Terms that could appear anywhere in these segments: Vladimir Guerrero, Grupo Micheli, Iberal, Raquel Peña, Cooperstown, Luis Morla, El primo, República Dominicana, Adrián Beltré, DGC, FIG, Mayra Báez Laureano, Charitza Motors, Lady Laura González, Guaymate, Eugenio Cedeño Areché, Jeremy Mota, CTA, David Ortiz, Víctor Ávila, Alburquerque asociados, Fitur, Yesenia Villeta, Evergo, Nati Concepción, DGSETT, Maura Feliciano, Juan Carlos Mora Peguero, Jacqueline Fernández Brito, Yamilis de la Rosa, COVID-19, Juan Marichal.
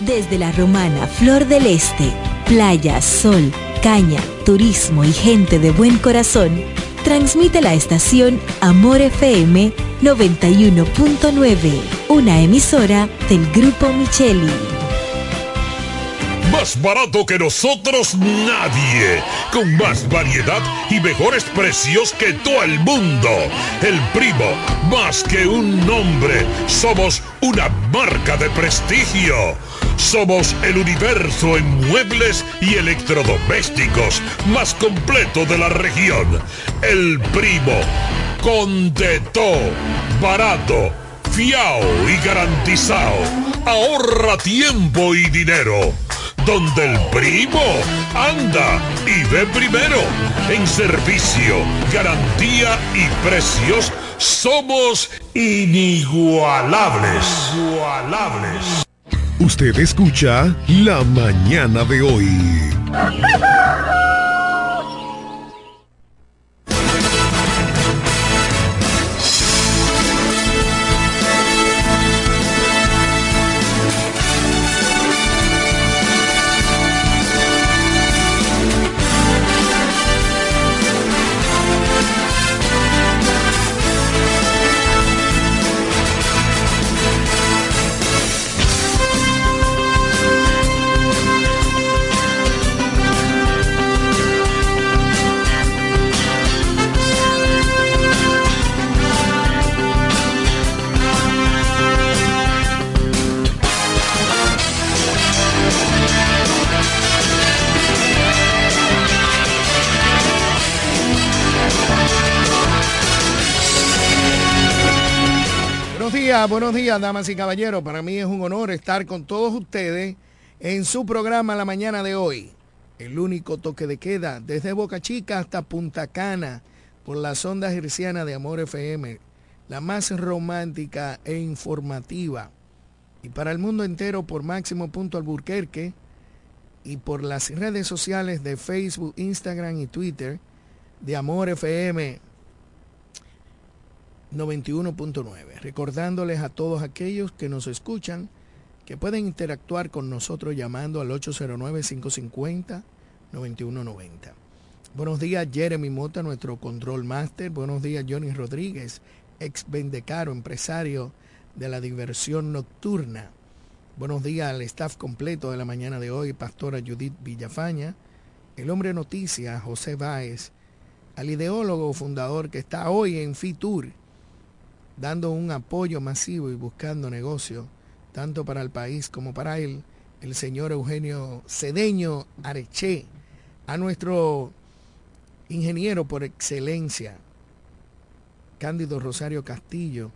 Desde La Romana, Flor del Este, playa, sol, caña, turismo y gente de buen corazón, transmite la estación Amor FM 91.9, una emisora del Grupo Micheli. Más barato que nosotros nadie, con más variedad y mejores precios que todo el mundo. El Primo, más que un nombre, somos una marca de prestigio. Somos el universo en muebles y electrodomésticos más completo de la región. El Primo, con de todo, barato, fiao y garantizado. Ahorra tiempo y dinero. Donde el Primo anda y ve primero. En servicio, garantía y precios, somos inigualables. Usted escucha La Mañana de Hoy. Buenos días, damas y caballeros. Para mí es un honor estar con todos ustedes en su programa La Mañana de Hoy. El único toque de queda desde Boca Chica hasta Punta Cana por las ondas hercianas de Amor FM, la más romántica e informativa. Y para el mundo entero por Máximo Punto Alburquerque y por las redes sociales de Facebook, Instagram y Twitter de Amor FM 91.9, recordándoles a todos aquellos que nos escuchan que pueden interactuar con nosotros llamando al 809-550-9190. Buenos días Jeremy Mota, nuestro control master. Buenos días Johnny Rodríguez, ex Vendecaro, empresario de la diversión nocturna. Buenos días al staff completo de La Mañana de Hoy, pastora Judith Villafaña, el hombre de noticias José Báez, al ideólogo fundador que está hoy en Fitur, dando un apoyo masivo y buscando negocios, tanto para el país como para él, el señor Eugenio Cedeño Areché, a nuestro ingeniero por excelencia, Cándido Rosario Castillo,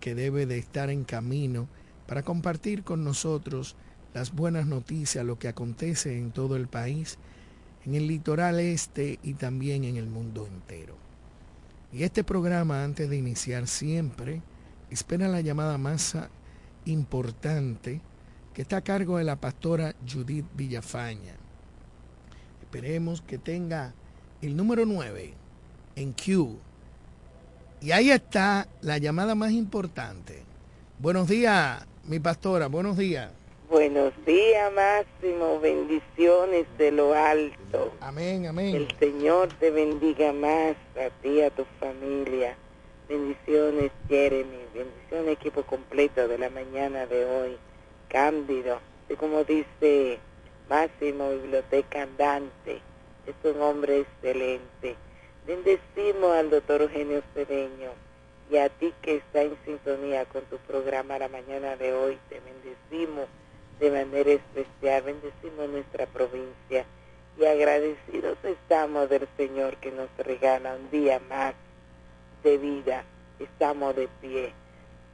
que debe de estar en camino para compartir con nosotros las buenas noticias, lo que acontece en todo el país, en el litoral este y también en el mundo entero. Y este programa, antes de iniciar siempre, espera la llamada más importante que está a cargo de la pastora Judith Villafaña. Esperemos que tenga el número 9 en Q. Y ahí está la llamada más importante. Buenos días, mi pastora, buenos días. Buenos días, Máximo, bendiciones de lo alto. Amén, amén. El Señor te bendiga más a ti, a tu familia. Bendiciones, Jeremy, bendiciones, equipo completo de La Mañana de Hoy. Cándido, y como dice Máximo, biblioteca andante, es un hombre excelente. Bendecimos al doctor Eugenio Cedeño y a ti que está en sintonía con tu programa La Mañana de Hoy. Te bendecimos de manera especial, bendecimos nuestra provincia y agradecidos estamos del Señor que nos regala un día más de vida. Estamos de pie.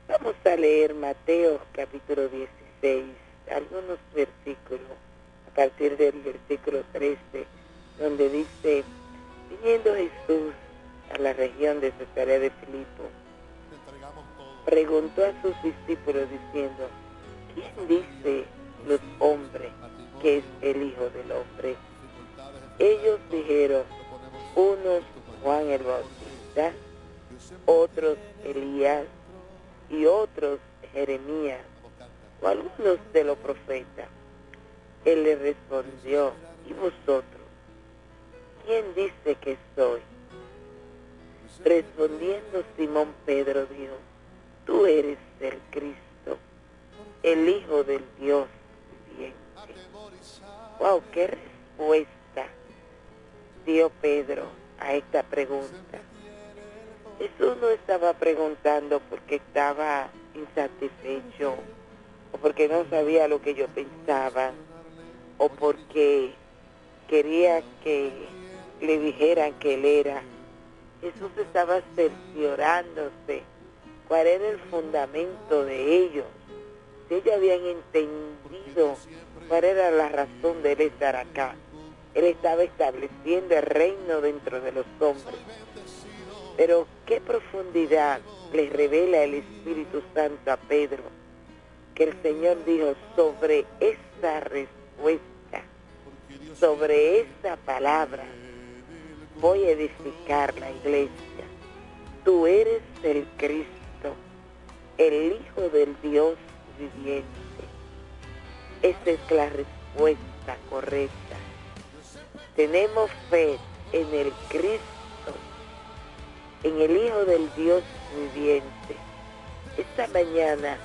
Vamos a leer Mateo capítulo 16, algunos versículos, a partir del versículo 13, donde dice, viniendo Jesús a la región de Cesarea de Filipo, preguntó a sus discípulos diciendo, ¿quién dice los hombres que es el Hijo del Hombre? Ellos dijeron, unos Juan el Bautista, otros Elías y otros Jeremías o alumnos de los profetas. Él le respondió: ¿y vosotros? ¿Quién dice que soy? Respondiendo Simón Pedro dijo: tú eres el Cristo, el Hijo del Dios viviente. Wow, qué respuesta dio Pedro a esta pregunta. Jesús no estaba preguntando porque estaba insatisfecho, o porque no sabía lo que yo pensaba, o porque quería que le dijeran que él era. Jesús estaba cerciorándose cuál era el fundamento de ellos, si ellos habían entendido cuál era la razón de él estar acá. Él estaba estableciendo el reino dentro de los hombres. Pero qué profundidad les revela el Espíritu Santo a Pedro, que el Señor dijo sobre esa respuesta, sobre esa palabra: voy a edificar la iglesia. Tú eres el Cristo, el Hijo del Dios viviente. Esa es la respuesta correcta. Tenemos fe en el Cristo, en el Hijo del Dios viviente. Esta mañana,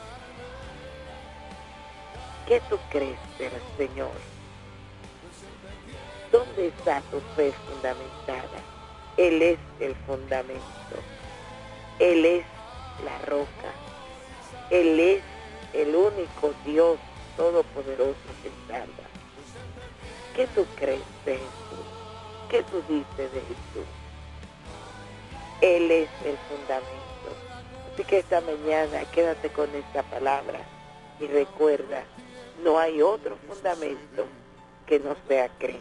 ¿qué tú crees del Señor? ¿Dónde está tu fe fundamentada? Él es el fundamento. Él es la roca. Él es el único Dios todopoderoso que salva. ¿Qué tú crees de Jesús? ¿Qué tú dices de Jesús? Él es el fundamento. Así que esta mañana quédate con esta palabra y recuerda, no hay otro fundamento que no sea Cristo.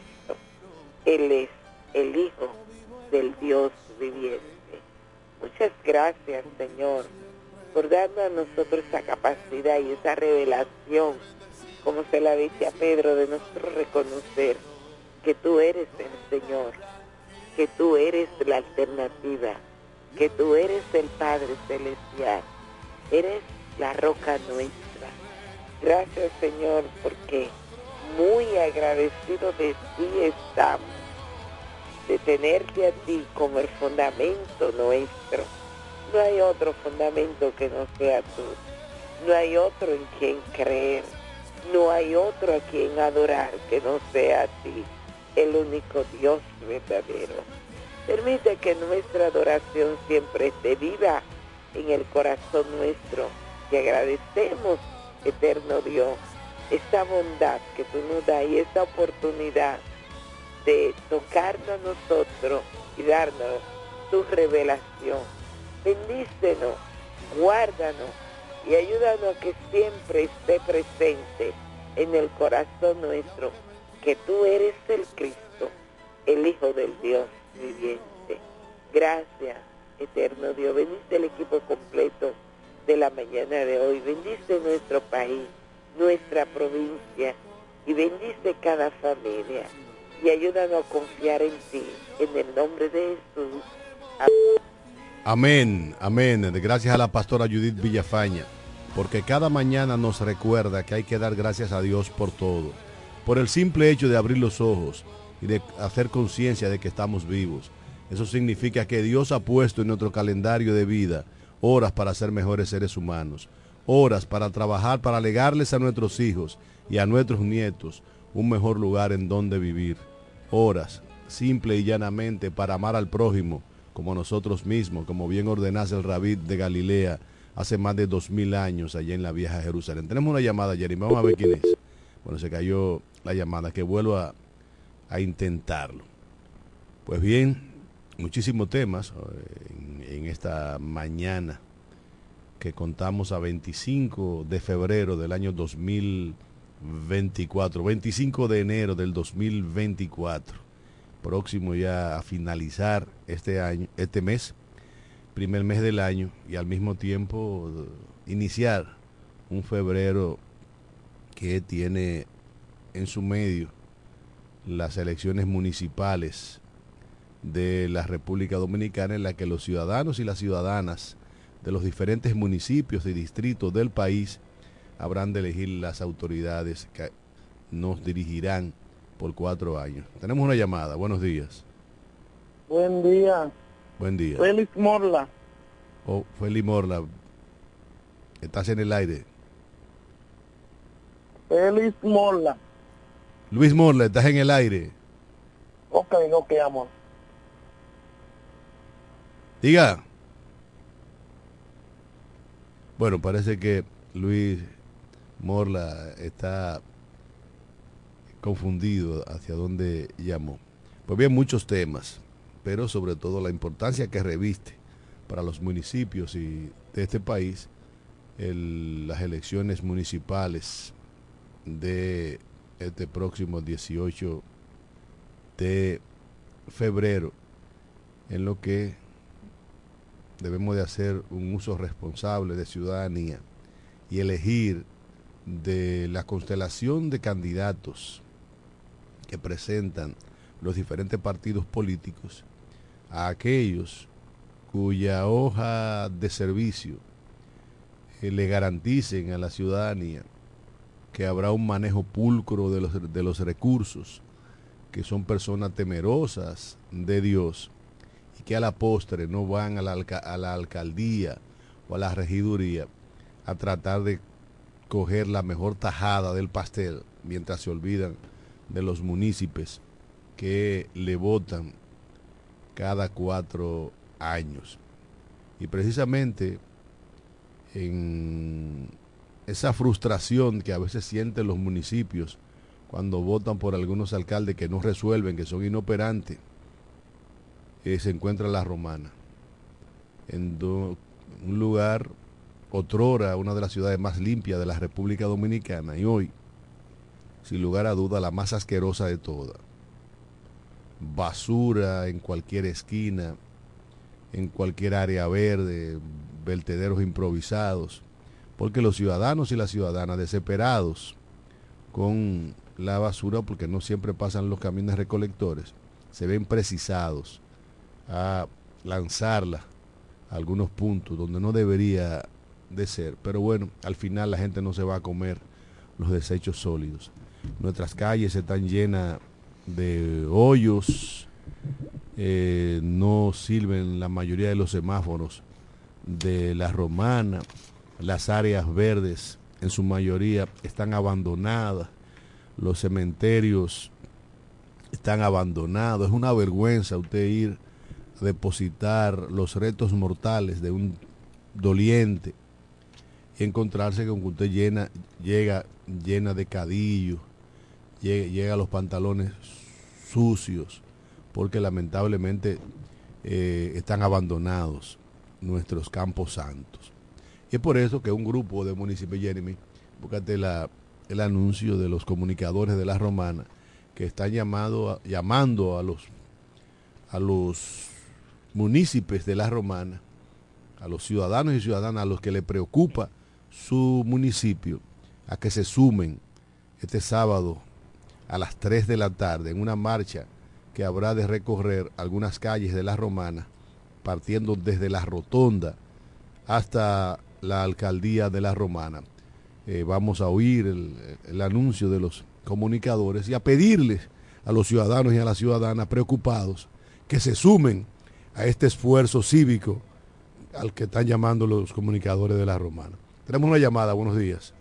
Él es el Hijo del Dios viviente. Muchas gracias, Señor, por darnos a nosotros esa capacidad y esa revelación, como se la dice a Pedro, de nosotros reconocer que tú eres el Señor, que tú eres la alternativa, que tú eres el Padre Celestial, eres la roca nuestra. Gracias, Señor, porque muy agradecidos de ti estamos, de tenerte a ti como el fundamento nuestro. No hay otro fundamento que no sea tú, no hay otro en quien creer, no hay otro a quien adorar que no sea a ti, el único Dios verdadero. Permite que nuestra adoración siempre esté viva en el corazón nuestro. Te agradecemos, eterno Dios, esta bondad que tú nos das y esta oportunidad de tocarnos nosotros y darnos tu revelación. Bendícenos, guárdanos y ayúdanos a que siempre esté presente en el corazón nuestro que tú eres el Cristo, el Hijo del Dios viviente. Gracias, eterno Dios. Bendice el equipo completo de la mañana de hoy. Bendice nuestro país, nuestra provincia, y bendice cada familia. Y ayúdanos a confiar en ti, en el nombre de Jesús. Amén, amén. Gracias a la pastora Judith Villafaña, porque cada mañana nos recuerda que hay que dar gracias a Dios por todo, por el simple hecho de abrir los ojos y de hacer conciencia de que estamos vivos. Eso significa que Dios ha puesto en nuestro calendario de vida horas para ser mejores seres humanos, horas para trabajar, para legarles a nuestros hijos y a nuestros nietos un mejor lugar en donde vivir, horas simple y llanamente para amar al prójimo como nosotros mismos, como bien ordenase el rabí de Galilea hace más de 2000 años allá en la vieja Jerusalén. Tenemos una llamada, Jeremy, vamos a ver quién es. Bueno, se cayó la llamada, que vuelvo a intentarlo. Pues bien, muchísimos temas en esta mañana que contamos a 25 de febrero del año 2024, 25 de enero del 2024, próximo ya a finalizar este año, este mes, primer mes del año, y al mismo tiempo iniciar un febrero que tiene en su medio las elecciones municipales de la República Dominicana, en la que los ciudadanos y las ciudadanas de los diferentes municipios y distritos del país habrán de elegir las autoridades que nos dirigirán por 4 años. Tenemos una llamada. Buenos días. Buen día. Buen día. Félix Morla. Oh, Félix Morla. Estás en el aire. Félix Morla. Luis Morla, estás en el aire. Ok, amor. Diga. Bueno, parece que Luis Morla está confundido hacia dónde llamó. Pues bien, muchos temas, pero sobre todo la importancia que reviste para los municipios y de este país las elecciones municipales de este próximo 18 de febrero, en lo que debemos de hacer un uso responsable de ciudadanía y elegir de la constelación de candidatos que presentan los diferentes partidos políticos a aquellos cuya hoja de servicio le garanticen a la ciudadanía que habrá un manejo pulcro de los recursos, que son personas temerosas de Dios y que a la postre no van a la alcaldía o a la regiduría a tratar de coger la mejor tajada del pastel, mientras se olvidan de los municipios que le votan cada 4 años. Y precisamente en esa frustración que a veces sienten los municipios cuando votan por algunos alcaldes que no resuelven, que son inoperantes, se encuentra La Romana, en un lugar, otrora una de las ciudades más limpias de la República Dominicana, y hoy, sin lugar a duda, la más asquerosa de todas. Basura en cualquier esquina, en cualquier área verde, vertederos improvisados, porque los ciudadanos y las ciudadanas, desesperados con la basura, porque no siempre pasan los camiones recolectores, se ven precisados a lanzarla a algunos puntos donde no debería de ser. Pero bueno, al final la gente no se va a comer los desechos sólidos. Nuestras calles están llenas de hoyos, no sirven la mayoría de los semáforos de La Romana, las áreas verdes en su mayoría están abandonadas, los cementerios están abandonados. Es una vergüenza usted ir a depositar los restos mortales de un doliente y encontrarse con que usted llega llena de cadillo, llega a los pantalones sucios, porque lamentablemente están abandonados nuestros campos santos. Y es por eso que un grupo de municipios, Jeremy, búscate el anuncio de los comunicadores de La Romana, que están llamando a los municipios de La Romana, a los ciudadanos y ciudadanas a los que le preocupa su municipio, a que se sumen este sábado a las 3 de la tarde en una marcha que habrá de recorrer algunas calles de La Romana, partiendo desde la Rotonda hasta la alcaldía de La Romana. Vamos a oír el anuncio de los comunicadores y a pedirles a los ciudadanos y a las ciudadanas preocupados que se sumen a este esfuerzo cívico al que están llamando los comunicadores de La Romana. Tenemos una llamada, buenos días.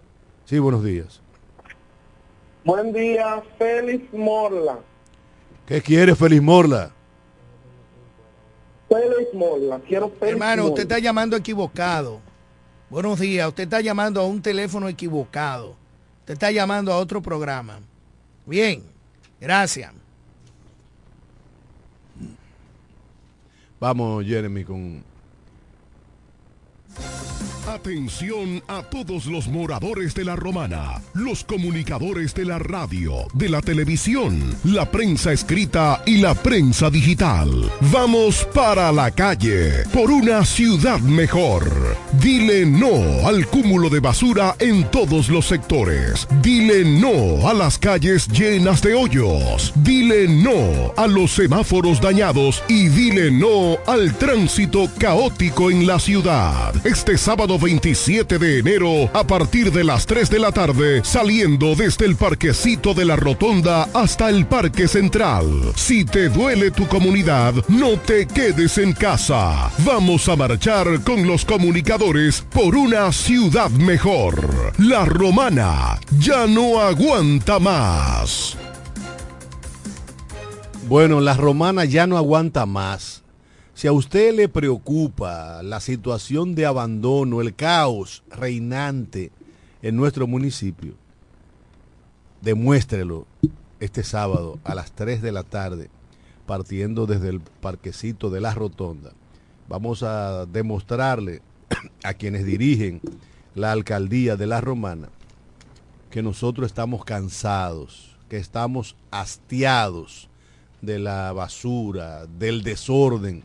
Sí, buenos días. Buen día, Félix Morla. ¿Qué quiere Félix Morla? Félix Morla, quiero Félix Hermano, Morla. Usted está llamando equivocado. Buenos días, usted está llamando a un teléfono equivocado. Usted está llamando a otro programa. Bien, gracias. Vamos, Jeremy, con... Atención a todos los moradores de La Romana, los comunicadores de la radio, de la televisión, la prensa escrita y la prensa digital. Vamos para la calle, por una ciudad mejor. Dile no al cúmulo de basura en todos los sectores. Dile no a las calles llenas de hoyos. Dile no a los semáforos dañados y dile no al tránsito caótico en la ciudad. Este sábado sábado 27 de enero a partir de las 3 de la tarde, saliendo desde el parquecito de la Rotonda hasta el Parque Central. Si te duele tu comunidad, no te quedes en casa. Vamos a marchar con los comunicadores por una ciudad mejor. La Romana ya no aguanta más. Bueno, La Romana ya no aguanta más. Si a usted le preocupa la situación de abandono, el caos reinante en nuestro municipio, demuéstrelo este sábado a las 3 de la tarde, partiendo desde el parquecito de la Rotonda. Vamos a demostrarle a quienes dirigen la alcaldía de La Romana que nosotros estamos cansados, que estamos hastiados de la basura, del desorden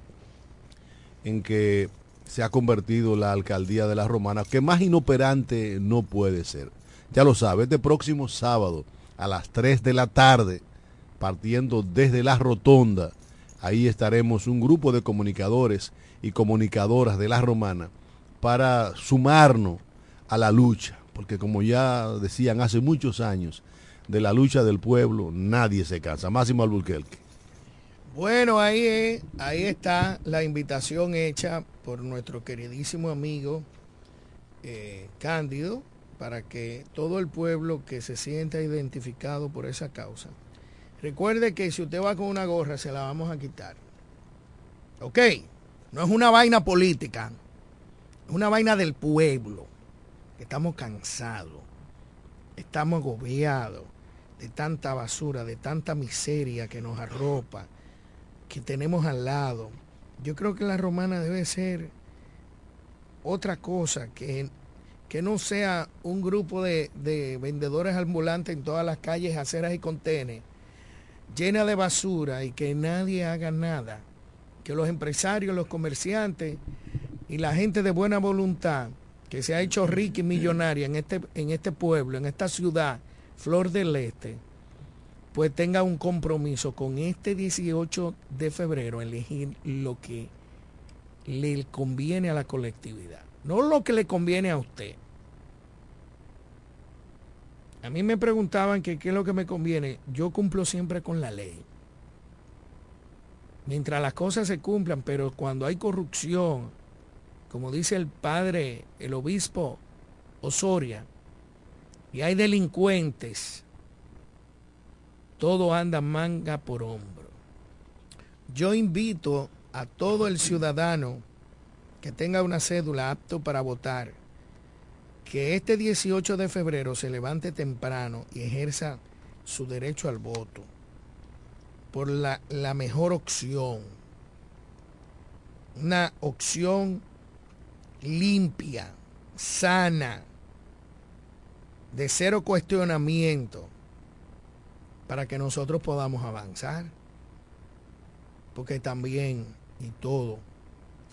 en que se ha convertido la alcaldía de La Romana, que más inoperante no puede ser. Ya lo sabe, este próximo sábado a las 3 de la tarde, partiendo desde la Rotonda, ahí estaremos un grupo de comunicadores y comunicadoras de La Romana para sumarnos a la lucha, porque como ya decían hace muchos años, de la lucha del pueblo nadie se cansa. Máximo Alburquerque. Bueno, ahí está la invitación hecha por nuestro queridísimo amigo Cándido, para que todo el pueblo que se sienta identificado por esa causa, recuerde que si usted va con una gorra se la vamos a quitar. Ok, no es una vaina política, es una vaina del pueblo, que estamos cansados, estamos agobiados de tanta basura, de tanta miseria que nos arropa, que tenemos al lado. Yo creo que La Romana debe ser otra cosa, que no sea un grupo de vendedores ambulantes en todas las calles, aceras y contenes, llena de basura, y que nadie haga nada. Que los empresarios, los comerciantes y la gente de buena voluntad que se ha hecho rica y millonaria en este pueblo, en esta ciudad, Flor del Este, pues tenga un compromiso con este 18 de febrero, elegir lo que le conviene a la colectividad, no lo que le conviene a usted. A mí me preguntaban que qué es lo que me conviene. Yo cumplo siempre con la ley. Mientras las cosas se cumplan, pero cuando hay corrupción, como dice el padre, el obispo Osoria, y hay delincuentes, todo anda manga por hombro. Yo invito a todo el ciudadano que tenga una cédula apto para votar, que este 18 de febrero se levante temprano y ejerza su derecho al voto por la mejor opción, una opción limpia, sana, de cero cuestionamiento, para que nosotros podamos avanzar, porque también y todo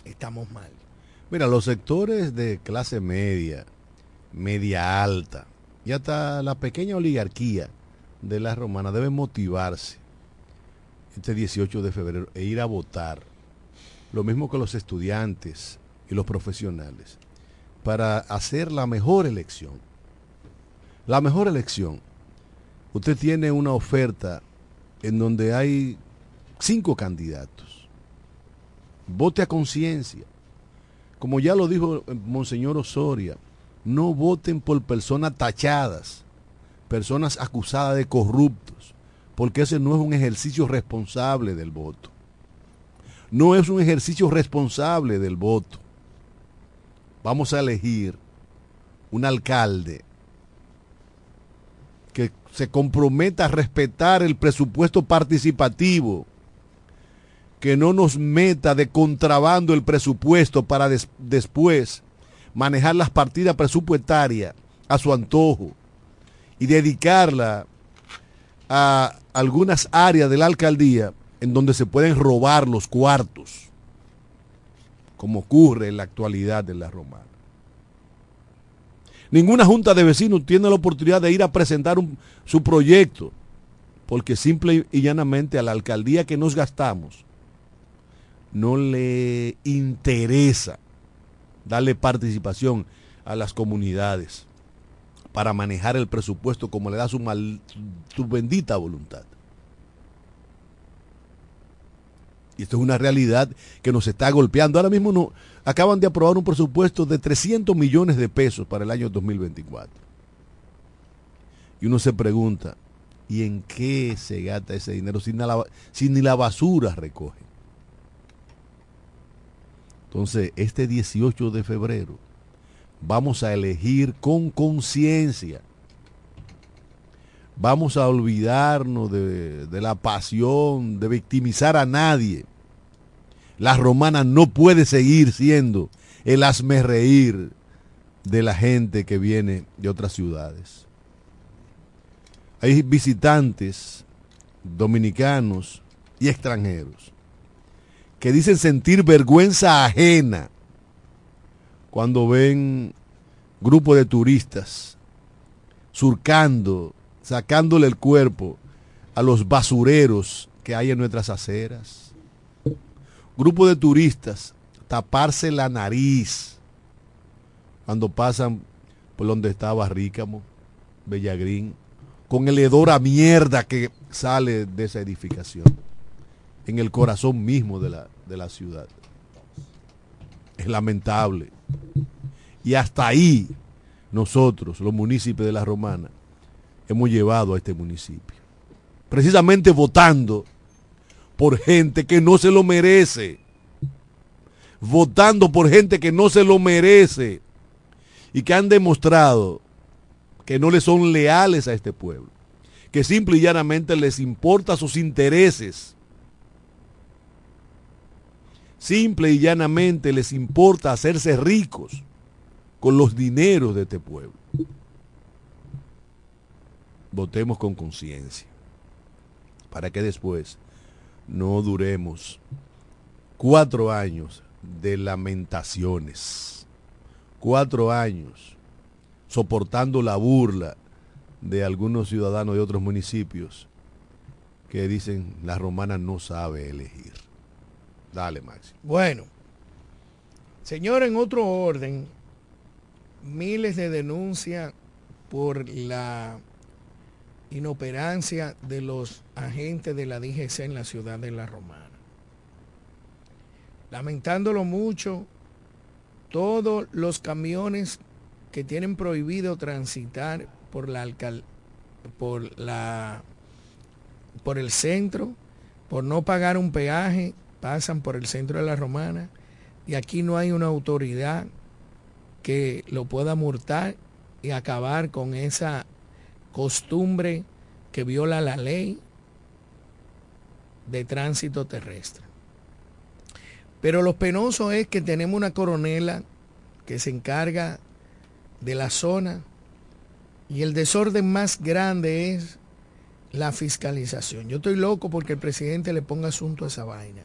estamos mal. Mira, los sectores de clase media, media alta y hasta la pequeña oligarquía de La Romana deben motivarse este 18 de febrero e ir a votar, lo mismo que los estudiantes y los profesionales, para hacer la mejor elección. La mejor elección. Usted tiene una oferta en donde hay 5 candidatos. Vote a conciencia. Como ya lo dijo Monseñor Osoria, no voten por personas tachadas, personas acusadas de corruptos, porque ese no es un ejercicio responsable del voto. No es un ejercicio responsable del voto. Vamos a elegir un alcalde que se comprometa a respetar el presupuesto participativo, que no nos meta de contrabando el presupuesto para después manejar las partidas presupuestarias a su antojo y dedicarla a algunas áreas de la alcaldía en donde se pueden robar los cuartos, como ocurre en la actualidad de La Romana. Ninguna junta de vecinos tiene la oportunidad de ir a presentar su proyecto, porque simple y llanamente a la alcaldía que nos gastamos no le interesa darle participación a las comunidades para manejar el presupuesto como le da su bendita voluntad. Y esto es una realidad que nos está golpeando. Ahora mismo acaban de aprobar un presupuesto de 300 millones de pesos para el año 2024. Y uno se pregunta, ¿y en qué se gasta ese dinero si ni la basura recoge? Entonces, este 18 de febrero vamos a elegir con conciencia. Vamos a olvidarnos de la pasión, de victimizar a nadie. La Romana no puede seguir siendo el hazmerreír de la gente que viene de otras ciudades. Hay visitantes dominicanos y extranjeros que dicen sentir vergüenza ajena cuando ven grupos de turistas surcando, sacándole el cuerpo a los basureros que hay en nuestras aceras. Grupo de turistas taparse la nariz cuando pasan por donde estaba Rícamo, Bellagrín, con el hedor a mierda que sale de esa edificación, en el corazón mismo de la ciudad. Es lamentable. Y hasta ahí nosotros, los municipios de La Romana, hemos llevado a este municipio, precisamente votando por gente que no se lo merece, votando por gente que no se lo merece y que han demostrado que no le son leales a este pueblo, que simple y llanamente les importa sus intereses, simple y llanamente les importa hacerse ricos con los dineros de este pueblo. Votemos con conciencia, para que después no duremos 4 años de lamentaciones, 4 años soportando la burla de algunos ciudadanos de otros municipios que dicen La Romana no sabe elegir. Dale, Máximo. Bueno, señor, en otro orden, miles de denuncias por la inoperancia de los agentes de la DGC en la ciudad de La Romana. Lamentándolo mucho, todos los camiones que tienen prohibido transitar por el centro, por no pagar un peaje, pasan por el centro de La Romana y aquí no hay una autoridad que lo pueda multar y acabar con esa costumbre que viola la ley de tránsito terrestre. Pero lo penoso es que tenemos una coronela que se encarga de la zona y el desorden más grande es la fiscalización. Yo estoy loco porque el presidente le ponga asunto a esa vaina.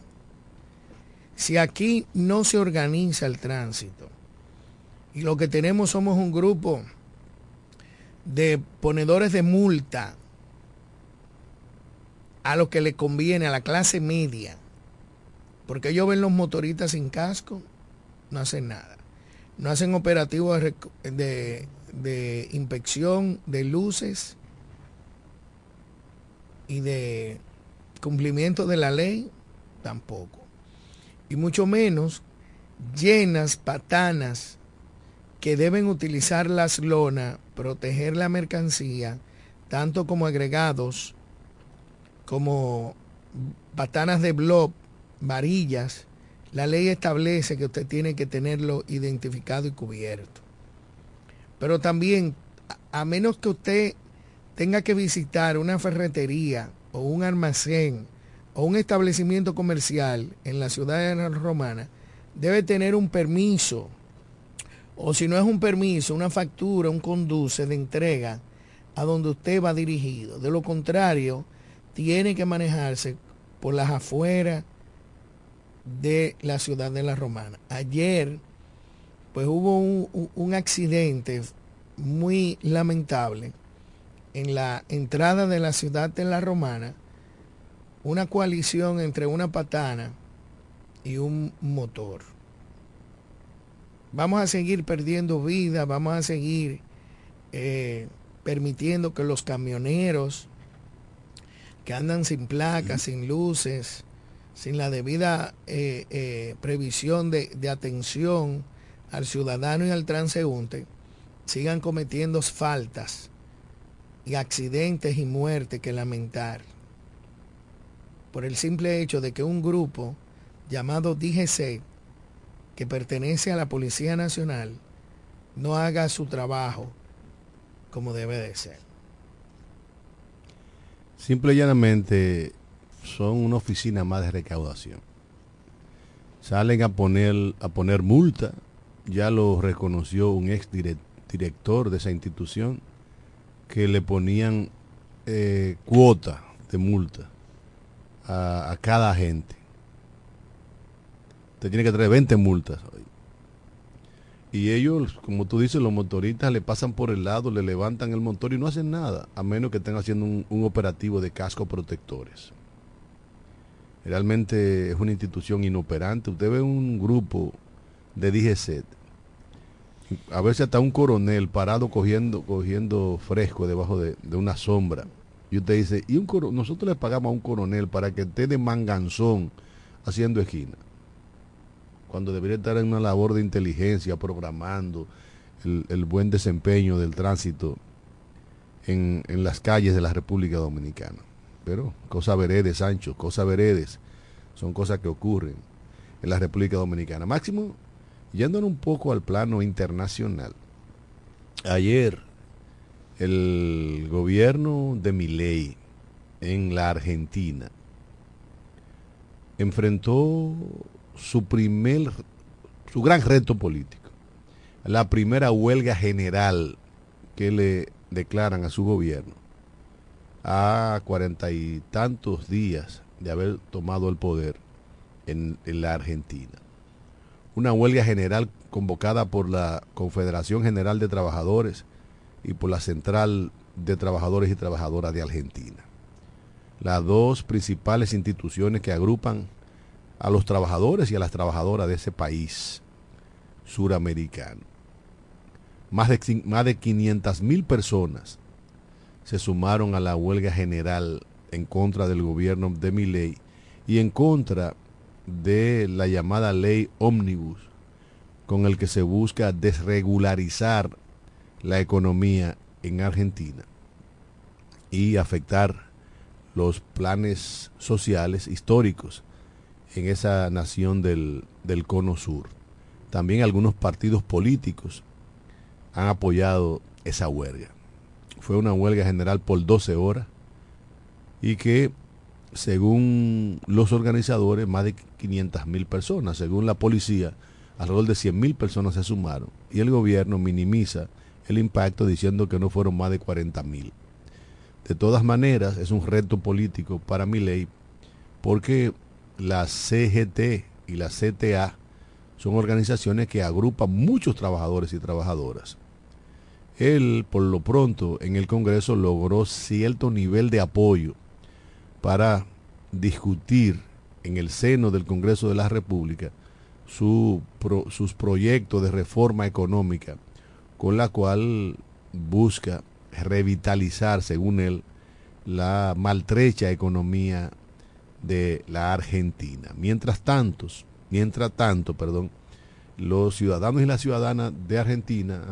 Si aquí no se organiza el tránsito y lo que tenemos somos un grupo de ponedores de multa a lo que le conviene a la clase media, porque ellos ven los motoristas sin casco, no hacen nada, no hacen operativos de inspección de luces y de cumplimiento de la ley tampoco, y mucho menos llenas patanas que deben utilizar las lonas, proteger la mercancía, tanto como agregados, como patanas de blob, varillas. La ley establece que usted tiene que tenerlo identificado y cubierto. Pero también, a menos que usted tenga que visitar una ferretería o un almacén o un establecimiento comercial en la ciudad de La Romana, debe tener un permiso. O si no es un permiso, una factura, un conduce de entrega a donde usted va dirigido. De lo contrario, tiene que manejarse por las afueras de la ciudad de La Romana. Ayer, pues hubo un accidente muy lamentable en la entrada de la ciudad de La Romana, una coalición entre una patana y un motor. vamos a seguir perdiendo vida, vamos a seguir permitiendo que los camioneros que andan sin placas, sin luces, sin la debida previsión de atención al ciudadano y al transeúnte, sigan cometiendo faltas y accidentes y muertes que lamentar, por el simple hecho de que un grupo llamado DGC, que pertenece a la Policía Nacional, no haga su trabajo como debe de ser. Simple y llanamente son una oficina más de recaudación. Salen a poner multa, ya lo reconoció un ex director de esa institución, que le ponían cuota de multa a cada agente. Usted tiene que traer 20 multas hoy. Y ellos, como tú dices, los motoristas le pasan por el lado, le levantan el motor y no hacen nada, a menos que estén haciendo un operativo de cascos protectores. Realmente es una institución inoperante. Usted ve un grupo de DGSETT, a veces hasta un coronel parado cogiendo fresco debajo de una sombra. Y usted dice, nosotros le pagamos a un coronel para que esté de manganzón haciendo esquina, cuando debería estar en una labor de inteligencia, programando el buen desempeño del tránsito en las calles de la República Dominicana. Pero cosas veredes, Sancho, cosas veredes, son cosas que ocurren en la República Dominicana. Máximo, yéndonos un poco al plano internacional, ayer el gobierno de Milei en la Argentina enfrentó su gran reto político, la primera huelga general que le declaran a su gobierno a 40 y tantos días de haber tomado el poder en la Argentina. Una huelga general convocada por la Confederación General de Trabajadores y por la Central de Trabajadores y Trabajadoras de Argentina, las dos principales instituciones que agrupan a los trabajadores y a las trabajadoras de ese país suramericano. Más de 500.000 personas se sumaron a la huelga general en contra del gobierno de Milei y en contra de la llamada ley ómnibus, con el que se busca desregularizar la economía en Argentina y afectar los planes sociales históricos en esa nación del Cono Sur. También algunos partidos políticos han apoyado esa huelga. Fue una huelga general por 12 horas y que, según los organizadores, más de 500.000 personas, según la policía, alrededor de 100.000 personas se sumaron, y el gobierno minimiza el impacto diciendo que no fueron más de 40.000. De todas maneras, es un reto político para Milei, porque la CGT y la CTA son organizaciones que agrupan muchos trabajadores y trabajadoras. Él, por lo pronto, en el Congreso logró cierto nivel de apoyo para discutir en el seno del Congreso de la República sus proyectos de reforma económica, con la cual busca revitalizar, según él, la maltrecha economía de la Argentina. Mientras tanto, los ciudadanos y las ciudadanas de Argentina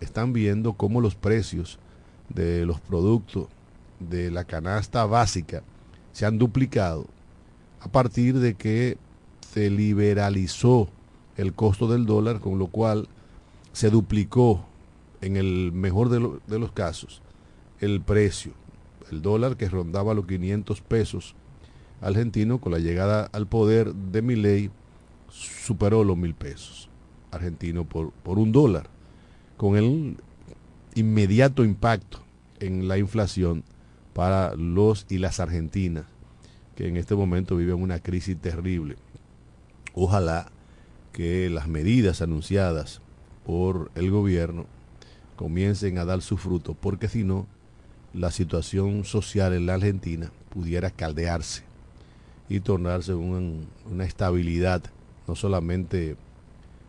están viendo cómo los precios de los productos de la canasta básica se han duplicado a partir de que se liberalizó el costo del dólar, con lo cual se duplicó, en el mejor de los casos, el precio. El dólar, que rondaba los 500 pesos argentino, con la llegada al poder de Milei superó los 1.000 pesos argentinos por $1, con el inmediato impacto en la inflación para los y las argentinas, que en este momento viven una crisis terrible. Ojalá que las medidas anunciadas por el gobierno comiencen a dar su fruto, porque si no, la situación social en la Argentina pudiera caldearse y tornarse una estabilidad no solamente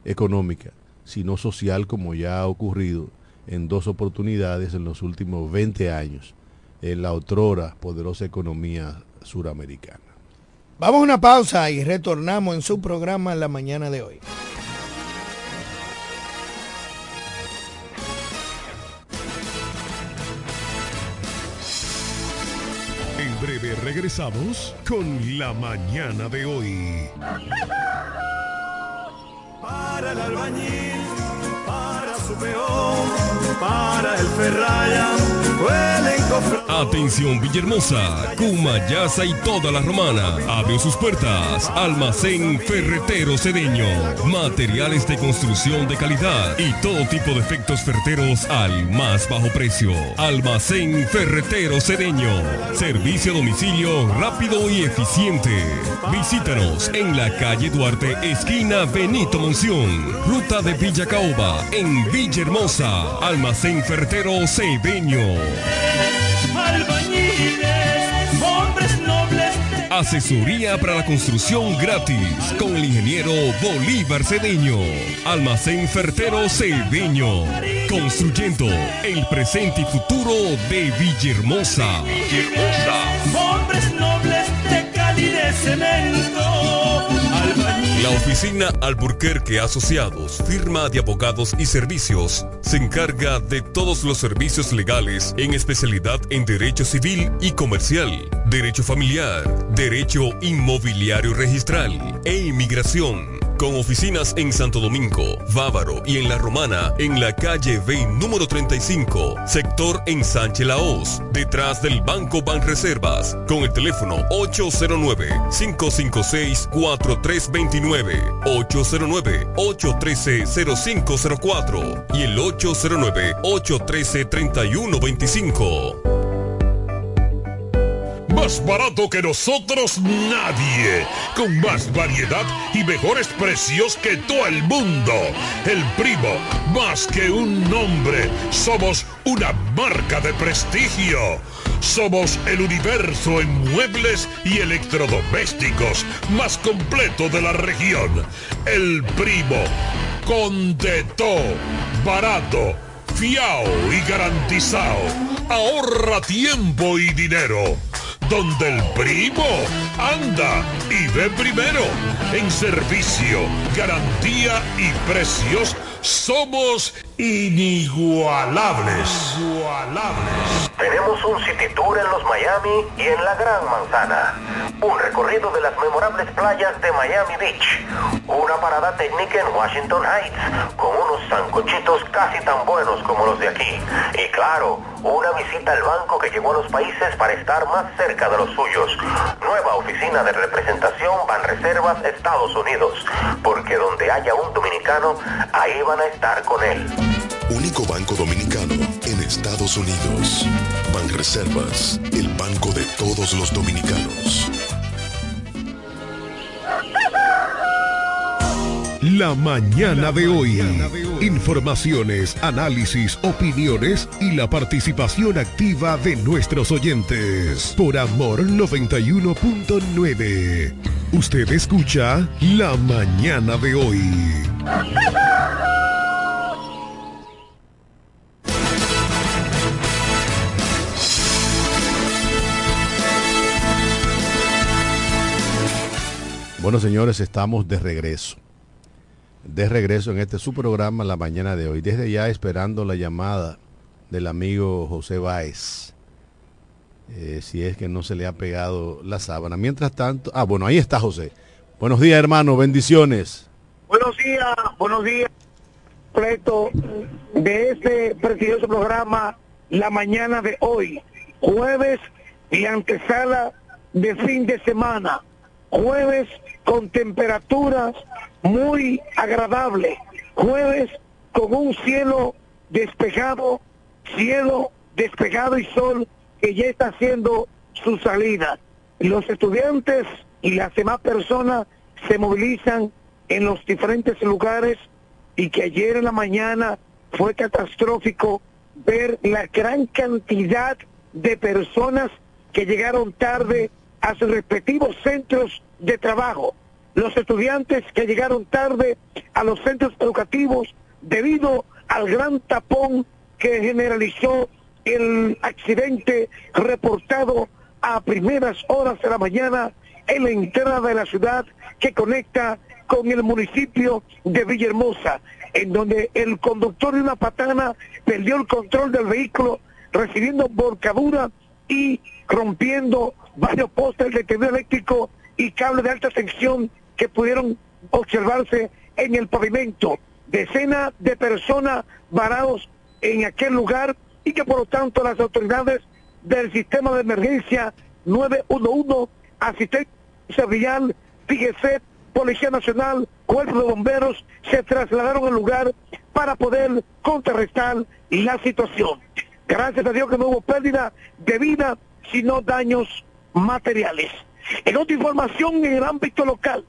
económica, sino social, como ya ha ocurrido en dos oportunidades en los últimos 20 años en la otrora poderosa economía suramericana. Vamos a una pausa y retornamos en su programa La Mañana de Hoy. En breve regresamos con La Mañana de Hoy. Para el albañil, para su peón, para el ferralla, huelen cofrador. Atención Villahermosa, Cumayaza y toda La Romana. Abre sus puertas. Almacén Ferretero Cedeño. Materiales de construcción de calidad y todo tipo de efectos ferreteros al más bajo precio. Almacén Ferretero Cedeño. Servicio a domicilio rápido y eficiente. Visítanos en la calle Duarte, esquina Benito Monción. Ruta de Villa Caoba, en Villahermosa. Almacén Ferretero Cedeño. Albañiles, hombres nobles. Asesoría para la construcción gratis con el ingeniero Bolívar Cedeño. Almacén Ferretero Cedeño. Construyendo el presente y futuro de Villahermosa. Villahermosa. Hombres nobles de calidez cemento. La oficina Alburquerque Asociados, firma de abogados y servicios, se encarga de todos los servicios legales, en especialidad en derecho civil y comercial, derecho familiar, derecho inmobiliario registral e inmigración. Con oficinas en Santo Domingo, Bávaro y en La Romana, en la calle B número 35, sector Ensanche La Hoz, detrás del Banco Banreservas, con el teléfono 809-556-4329, 809-813-0504 y el 809-813-3125. Más barato que nosotros nadie, con más variedad y mejores precios que todo el mundo. El Primo, más que un nombre, somos una marca de prestigio. Somos el universo en muebles y electrodomésticos más completo de la región. El Primo, con de todo, barato, fiao y garantizado. Ahorra tiempo y dinero. Donde el Primo anda y ve primero. En servicio, garantía y precios, somos inigualables. Tenemos un city tour en los Miami y en la Gran Manzana. Un recorrido de las memorables playas de Miami Beach. Una parada técnica en Washington Heights, con unos sancochitos casi tan buenos como los de aquí. Y claro, una visita al banco que llegó a los países para estar más cerca de los suyos. Nueva oficina de representación Banreservas Estados Unidos, porque donde haya un dominicano, ahí van a estar con él. Único banco dominicano en Estados Unidos. Banreservas, el banco de todos los dominicanos. La Mañana de Hoy. Informaciones, análisis, opiniones y la participación activa de nuestros oyentes. Por Amor 91.9. Usted escucha La Mañana de Hoy. Bueno, señores, estamos de regreso. De regreso en este su programa La Mañana de Hoy. Desde ya esperando la llamada del amigo José Báez, si es que no se le ha pegado la sábana. Mientras tanto, bueno, ahí está José. Buenos días, hermano, bendiciones. Buenos días, completo de este prestigioso programa La Mañana de Hoy. Jueves y antesala de fin de semana. Jueves con temperaturas muy agradable, jueves con un cielo despejado y sol que ya está haciendo su salida. Los estudiantes y las demás personas se movilizan en los diferentes lugares, y que ayer en la mañana fue catastrófico ver la gran cantidad de personas que llegaron tarde a sus respectivos centros de trabajo. Los estudiantes que llegaron tarde a los centros educativos debido al gran tapón que generalizó el accidente reportado a primeras horas de la mañana en la entrada de la ciudad que conecta con el municipio de Villahermosa, en donde el conductor de una patana perdió el control del vehículo, recibiendo volcadura y rompiendo varios postes de tendido eléctrico y cables de alta tensión que pudieron observarse en el pavimento. Decenas de personas varados en aquel lugar, y que por lo tanto las autoridades del sistema de emergencia 911, asistencia vial, DGC, Policía Nacional, Cuerpo de Bomberos, se trasladaron al lugar para poder contrarrestar la situación. Gracias a Dios que no hubo pérdida de vida, sino daños materiales. En otra información, en el ámbito local,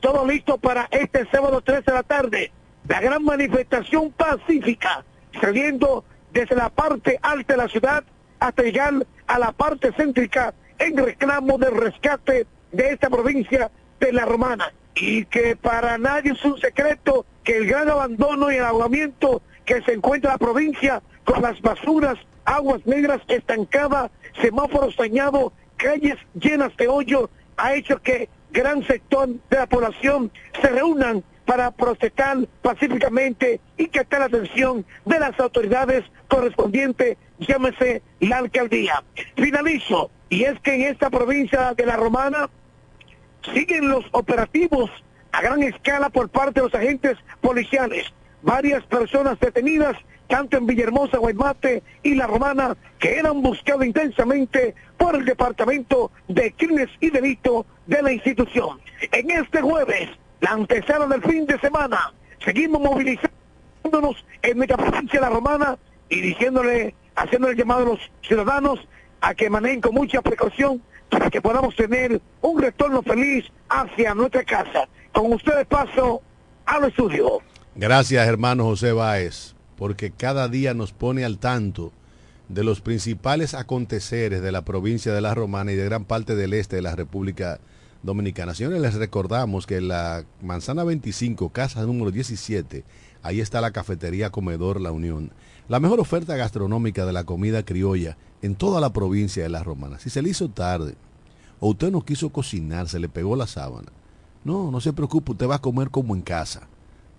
todo listo para este sábado 3 de la tarde, la gran manifestación pacífica, saliendo desde la parte alta de la ciudad hasta llegar a la parte céntrica en reclamo del rescate de esta provincia de La Romana. Y que para nadie es un secreto que el gran abandono y el ahogamiento que se encuentra la provincia con las basuras, aguas negras estancadas, semáforos dañados, calles llenas de hoyo, ha hecho que gran sector de la población se reúnan para protestar pacíficamente y que esté la atención de las autoridades correspondientes, llámese la alcaldía. Finalizo, y es que en esta provincia de La Romana siguen los operativos a gran escala por parte de los agentes policiales. Varias personas detenidas, tanto en Villahermosa, Guaymate y La Romana, que eran buscados intensamente por el Departamento de Crímenes y Delitos de la institución. En este jueves, la antesala del fin de semana, seguimos movilizándonos en nuestra provincia de La Romana y diciéndole, haciéndole llamado a los ciudadanos a que manejen con mucha precaución para que podamos tener un retorno feliz hacia nuestra casa. Con ustedes paso al estudio. Gracias, hermano José Báez, porque cada día nos pone al tanto de los principales aconteceres de la provincia de La Romana y de gran parte del este de la República Dominicana. Señores, les recordamos que en la manzana 25, casa número 17, ahí está la cafetería Comedor La Unión, la mejor oferta gastronómica de la comida criolla en toda la provincia de La Romana. Si se le hizo tarde o usted no quiso cocinar, se le pegó la sábana, no se preocupe, usted va a comer como en casa.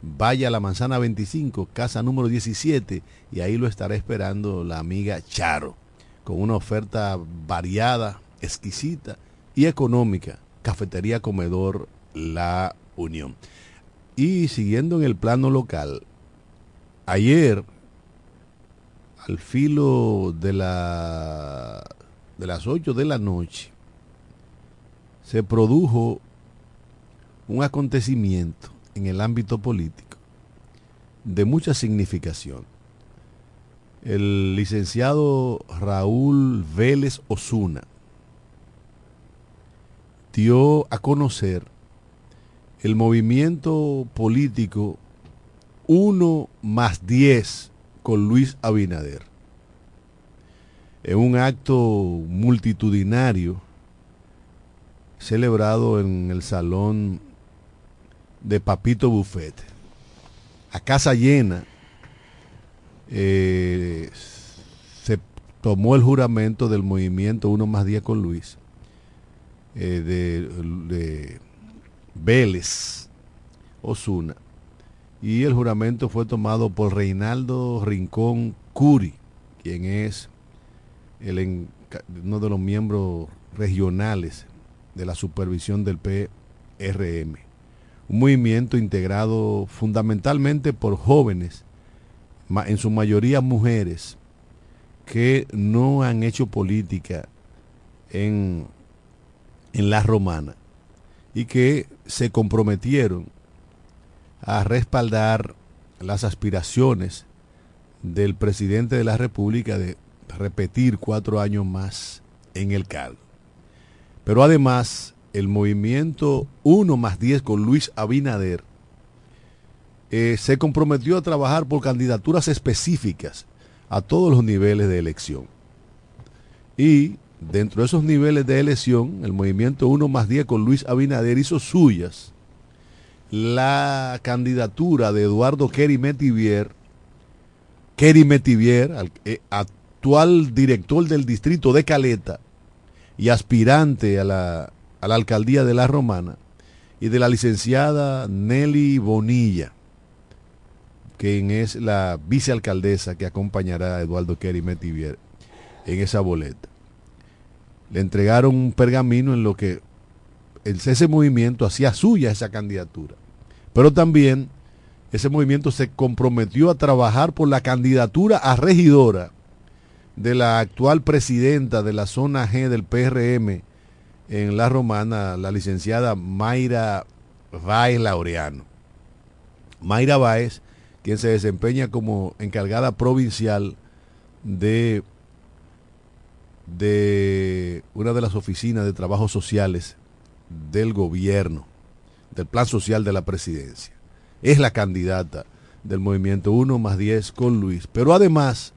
Vaya a la manzana 25, casa número 17, y ahí lo estará esperando la amiga Charo, con una oferta variada, exquisita y económica. Cafetería Comedor La Unión. Y siguiendo en el plano local, ayer, al filo de las 8 de la noche, se produjo un acontecimiento en el ámbito político de mucha significación. El licenciado Raúl Vélez Osuna dio a conocer el movimiento político 1+10 con Luis Abinader. En un acto multitudinario celebrado en el salón de Papito Buffet, a casa llena, se tomó el juramento del movimiento 1+10 con Luis de Vélez Osuna, y el juramento fue tomado por Reinaldo Rincón Curi, quien es uno de los miembros regionales de la supervisión del PRM, un movimiento integrado fundamentalmente por jóvenes, en su mayoría mujeres, que no han hecho política en La Romana, y que se comprometieron a respaldar las aspiraciones del presidente de la República de repetir 4 años más en el cargo. Pero además, el movimiento 1+10 con Luis Abinader se comprometió a trabajar por candidaturas específicas a todos los niveles de elección. Y dentro de esos niveles de elección, el movimiento 1+10 con Luis Abinader hizo suyas la candidatura de Eduardo Kerim Metivier, actual director del distrito de Caleta y aspirante a la alcaldía de La Romana, y de la licenciada Nelly Bonilla, quien es la vicealcaldesa que acompañará a Eduardo Kerim Metivier en esa boleta. Le entregaron un pergamino en lo que ese movimiento hacía suya esa candidatura, pero también ese movimiento se comprometió a trabajar por la candidatura a regidora de la actual presidenta de la zona G del PRM en La Romana, la licenciada Mayra Báez Laureano. Mayra Báez, quien se desempeña como encargada provincial de una de las oficinas de trabajos sociales del gobierno, del plan social de la presidencia. Es la candidata del movimiento 1 más 10 con Luis. Pero además,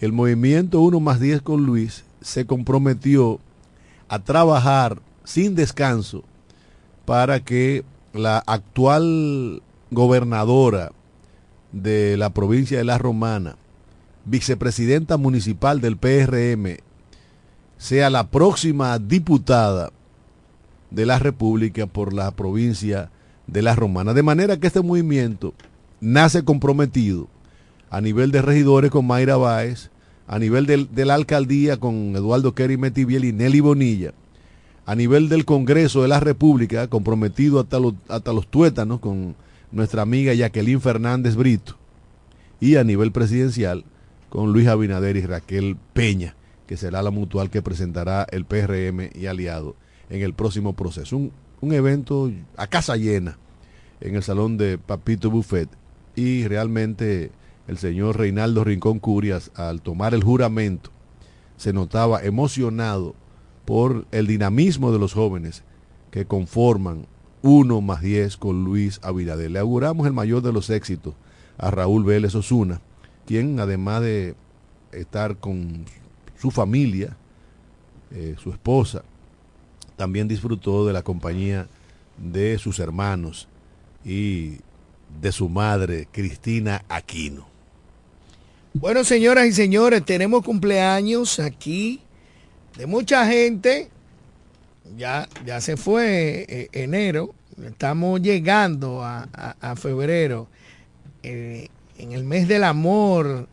el movimiento 1 más 10 con Luis se comprometió a trabajar sin descanso para que la actual gobernadora de la provincia de La Romana, vicepresidenta municipal del PRM, sea la próxima diputada de la República por la provincia de La Romana. De manera que este movimiento nace comprometido a nivel de regidores con Mayra Báez, a nivel de la alcaldía con Eduardo Kerim Metivier y Nelly Bonilla, a nivel del Congreso de la República, comprometido hasta los tuétanos con nuestra amiga Jacqueline Fernández Brito, y a nivel presidencial con Luis Abinader y Raquel Peña, que será la mutual que presentará el PRM y aliado en el próximo proceso. Un evento a casa llena en el salón de Papito Buffet, y realmente el señor Reinaldo Rincón Curias, al tomar el juramento, se notaba emocionado por el dinamismo de los jóvenes que conforman 1 más 10 con Luis Abinader. Le auguramos el mayor de los éxitos a Raúl Vélez Osuna, quien además de estar con su familia, su esposa, también disfrutó de la compañía de sus hermanos y de su madre, Cristina Aquino. Bueno, señoras y señores, tenemos cumpleaños aquí de mucha gente. Ya se fue enero, estamos llegando a febrero, en el mes del amor,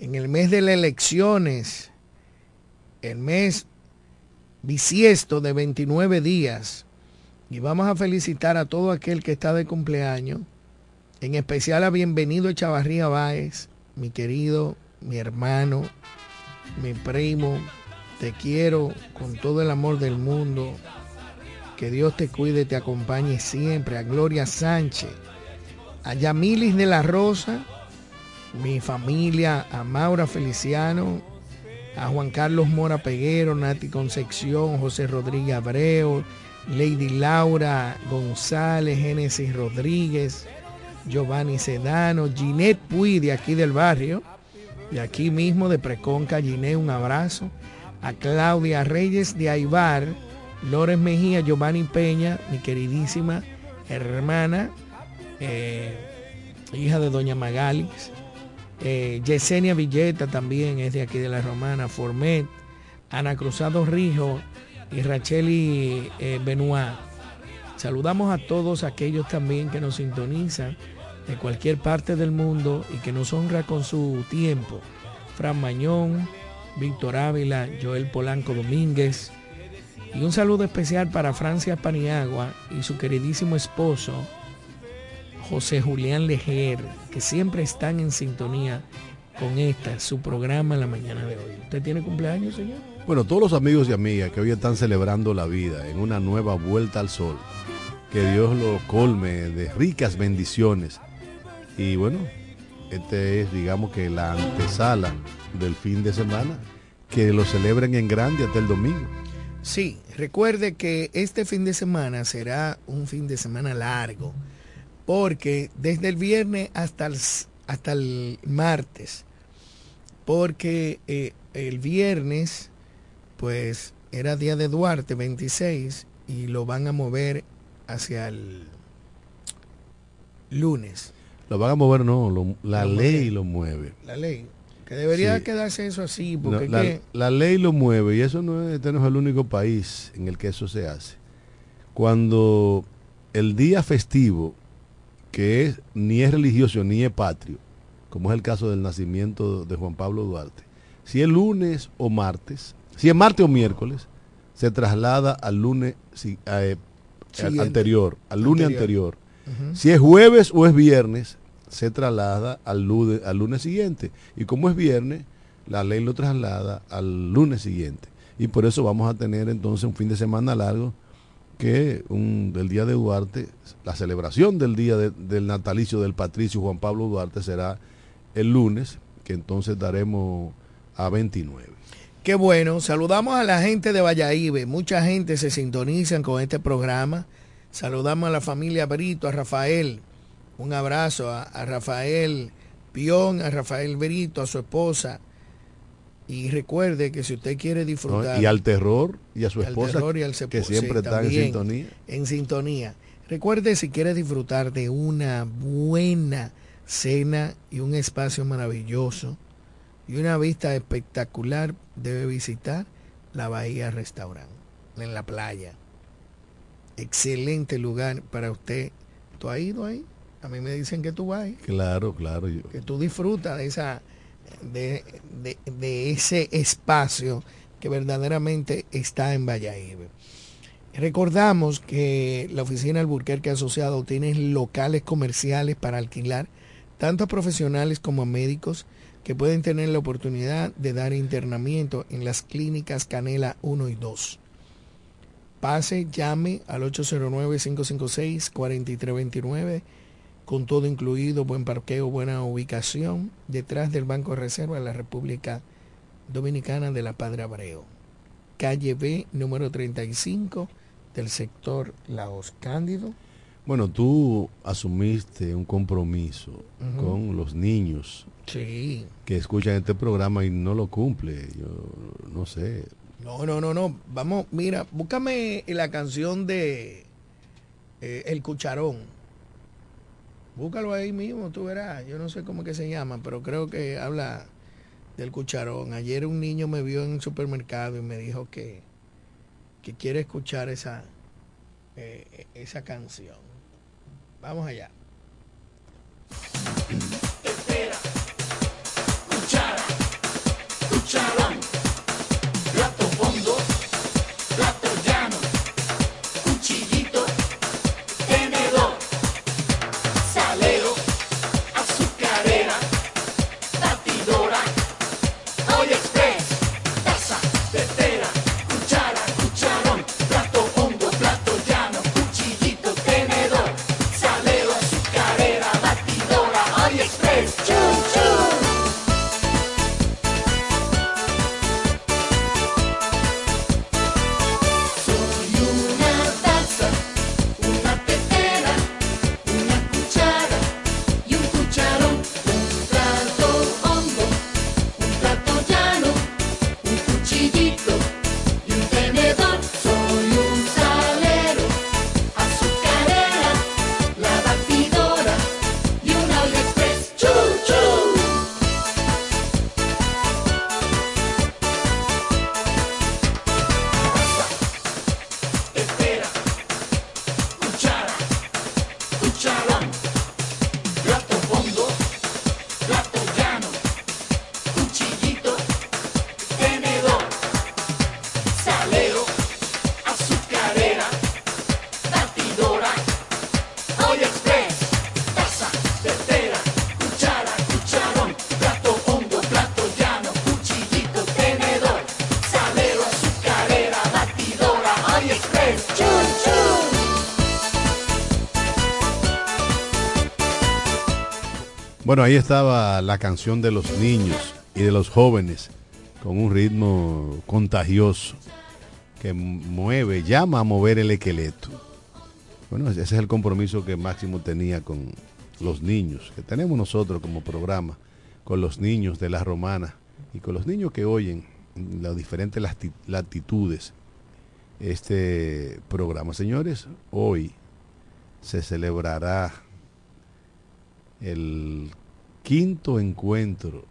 en el mes de las elecciones, el mes bisiesto de 29 días. Y vamos a felicitar a todo aquel que está de cumpleaños, en especial a Bienvenido Echavarría Báez, mi querido, mi hermano, mi primo. Te quiero con todo el amor del mundo. Que Dios te cuide, te acompañe siempre. A Gloria Sánchez, a Yamilis de la Rosa, mi familia, a Maura Feliciano, a Juan Carlos Mora Peguero, Nati Concepción, José Rodríguez Abreu, Lady Laura González, Génesis Rodríguez, Giovanni Sedano, Ginette Puy, de aquí del barrio, de aquí mismo de Preconca. Ginette, un abrazo. A Claudia Reyes de Aibar, Lores Mejía, Giovanni Peña, mi queridísima hermana, hija de doña Magalis. Yesenia Villeta también es de aquí de La Romana. Formet, Ana Cruzado Rijo y Racheli Benoit. Saludamos a todos aquellos también que nos sintonizan de cualquier parte del mundo y que nos honra con su tiempo. Fran Mañón, Víctor Ávila, Joel Polanco Domínguez. Y un saludo especial para Francia Paniagua y su queridísimo esposo, José Julián Lejer, que siempre están en sintonía con su programa La Mañana de Hoy. ¿Usted tiene cumpleaños, señor? Bueno, todos los amigos y amigas que hoy están celebrando la vida en una nueva vuelta al sol, que Dios los colme de ricas bendiciones. Y bueno, este es, digamos, que la antesala del fin de semana, que lo celebren en grande hasta el domingo. Sí, recuerde que este fin de semana será un fin de semana largo, porque desde el viernes hasta el martes, porque el viernes pues era día de Duarte 26 y lo van a mover hacia el lunes. Lo van a mover, no, la ley lo mueve. La ley, que debería quedarse eso así. Porque no, la ley lo mueve, y eso no es, este no es el único país en el que eso se hace. Cuando el día festivo, que es, ni es religioso ni es patrio, como es el caso del nacimiento de Juan Pablo Duarte, si es lunes o martes, si es martes o miércoles, se traslada al lunes anterior. Si es jueves o es viernes, se traslada al lunes siguiente. Y como es viernes, la ley lo traslada al lunes siguiente. Y por eso vamos a tener entonces un fin de semana largo, que el día de Duarte, la celebración del día del natalicio del patricio Juan Pablo Duarte será el lunes, que entonces daremos a 29. Qué bueno, saludamos a la gente de Vallaibe, mucha gente se sintonizan con este programa. Saludamos a la familia Brito, a Rafael, un abrazo a Rafael Pion, a Rafael Brito, a su esposa. Y recuerde que si usted quiere disfrutar... No, y al terror y a su esposa, que siempre están en sintonía. En sintonía. Recuerde, si quiere disfrutar de una buena cena y un espacio maravilloso y una vista espectacular, debe visitar la Bahía Restaurant, en la playa. Excelente lugar para usted. ¿Tú has ido ahí? A mí me dicen que tú vas ahí. Claro, claro. Que tú disfrutas de esa... De ese espacio que verdaderamente está en Vallaibe. Recordamos que la oficina Alburquerque Asociado tiene locales comerciales para alquilar, tanto a profesionales como a médicos que pueden tener la oportunidad de dar internamiento en las clínicas Canela 1 y 2. Pase, llame al 809-556-4329. Con todo incluido, buen parqueo, buena ubicación, detrás del Banco de Reserva de la República Dominicana de la Padre Abreu. Calle B, número 35, del sector Laos. Cándido. Bueno, tú asumiste un compromiso con los niños que escuchan este programa y no lo cumple. Yo no sé. No. Vamos, mira, búscame la canción de El Cucharón. Búscalo ahí mismo, tú verás. Yo no sé cómo que se llama, pero creo que habla del cucharón. Ayer un niño me vio en un supermercado y me dijo que quiere escuchar esa canción. Vamos allá. Tetera, cuchara, cucharón, plato hondo, plato llano, cuchillito, tenedor. Salero, azucarera, batidora, Hoy Express, taza, tetera, cuchara, cucharón, plato hondo, plato llano, cuchillito, tenedor, salero, azucarera, batidora, Hoy Express, chu, chu. Soy una taza, una tetera, una cuchara y un cucharón, un plato hondo, un plato llano, un cuchillito y un tenedor. Soy un salero, azucarera, la batidora y un All Express. ¡Chu, chu! Tetera, cuchara, cucharón, plato hondo, plato llano, cuchillito, tenedor, salero, azucarera, batidora, Hoy Express, taza, tetera, cuchara, cucharón, plato hondo, plato llano, cuchillito, tenedor, salero, azucarera, batidora, Hoy Express, chu, chu. Bueno, ahí estaba la canción de los niños y de los jóvenes, con un ritmo contagioso que llama a mover el esqueleto. Bueno, ese es el compromiso que Máximo tenía con los niños, que tenemos nosotros como programa, con los niños de La Romana y con los niños que oyen en las diferentes latitudes este programa. Señores, hoy se celebrará el quinto encuentro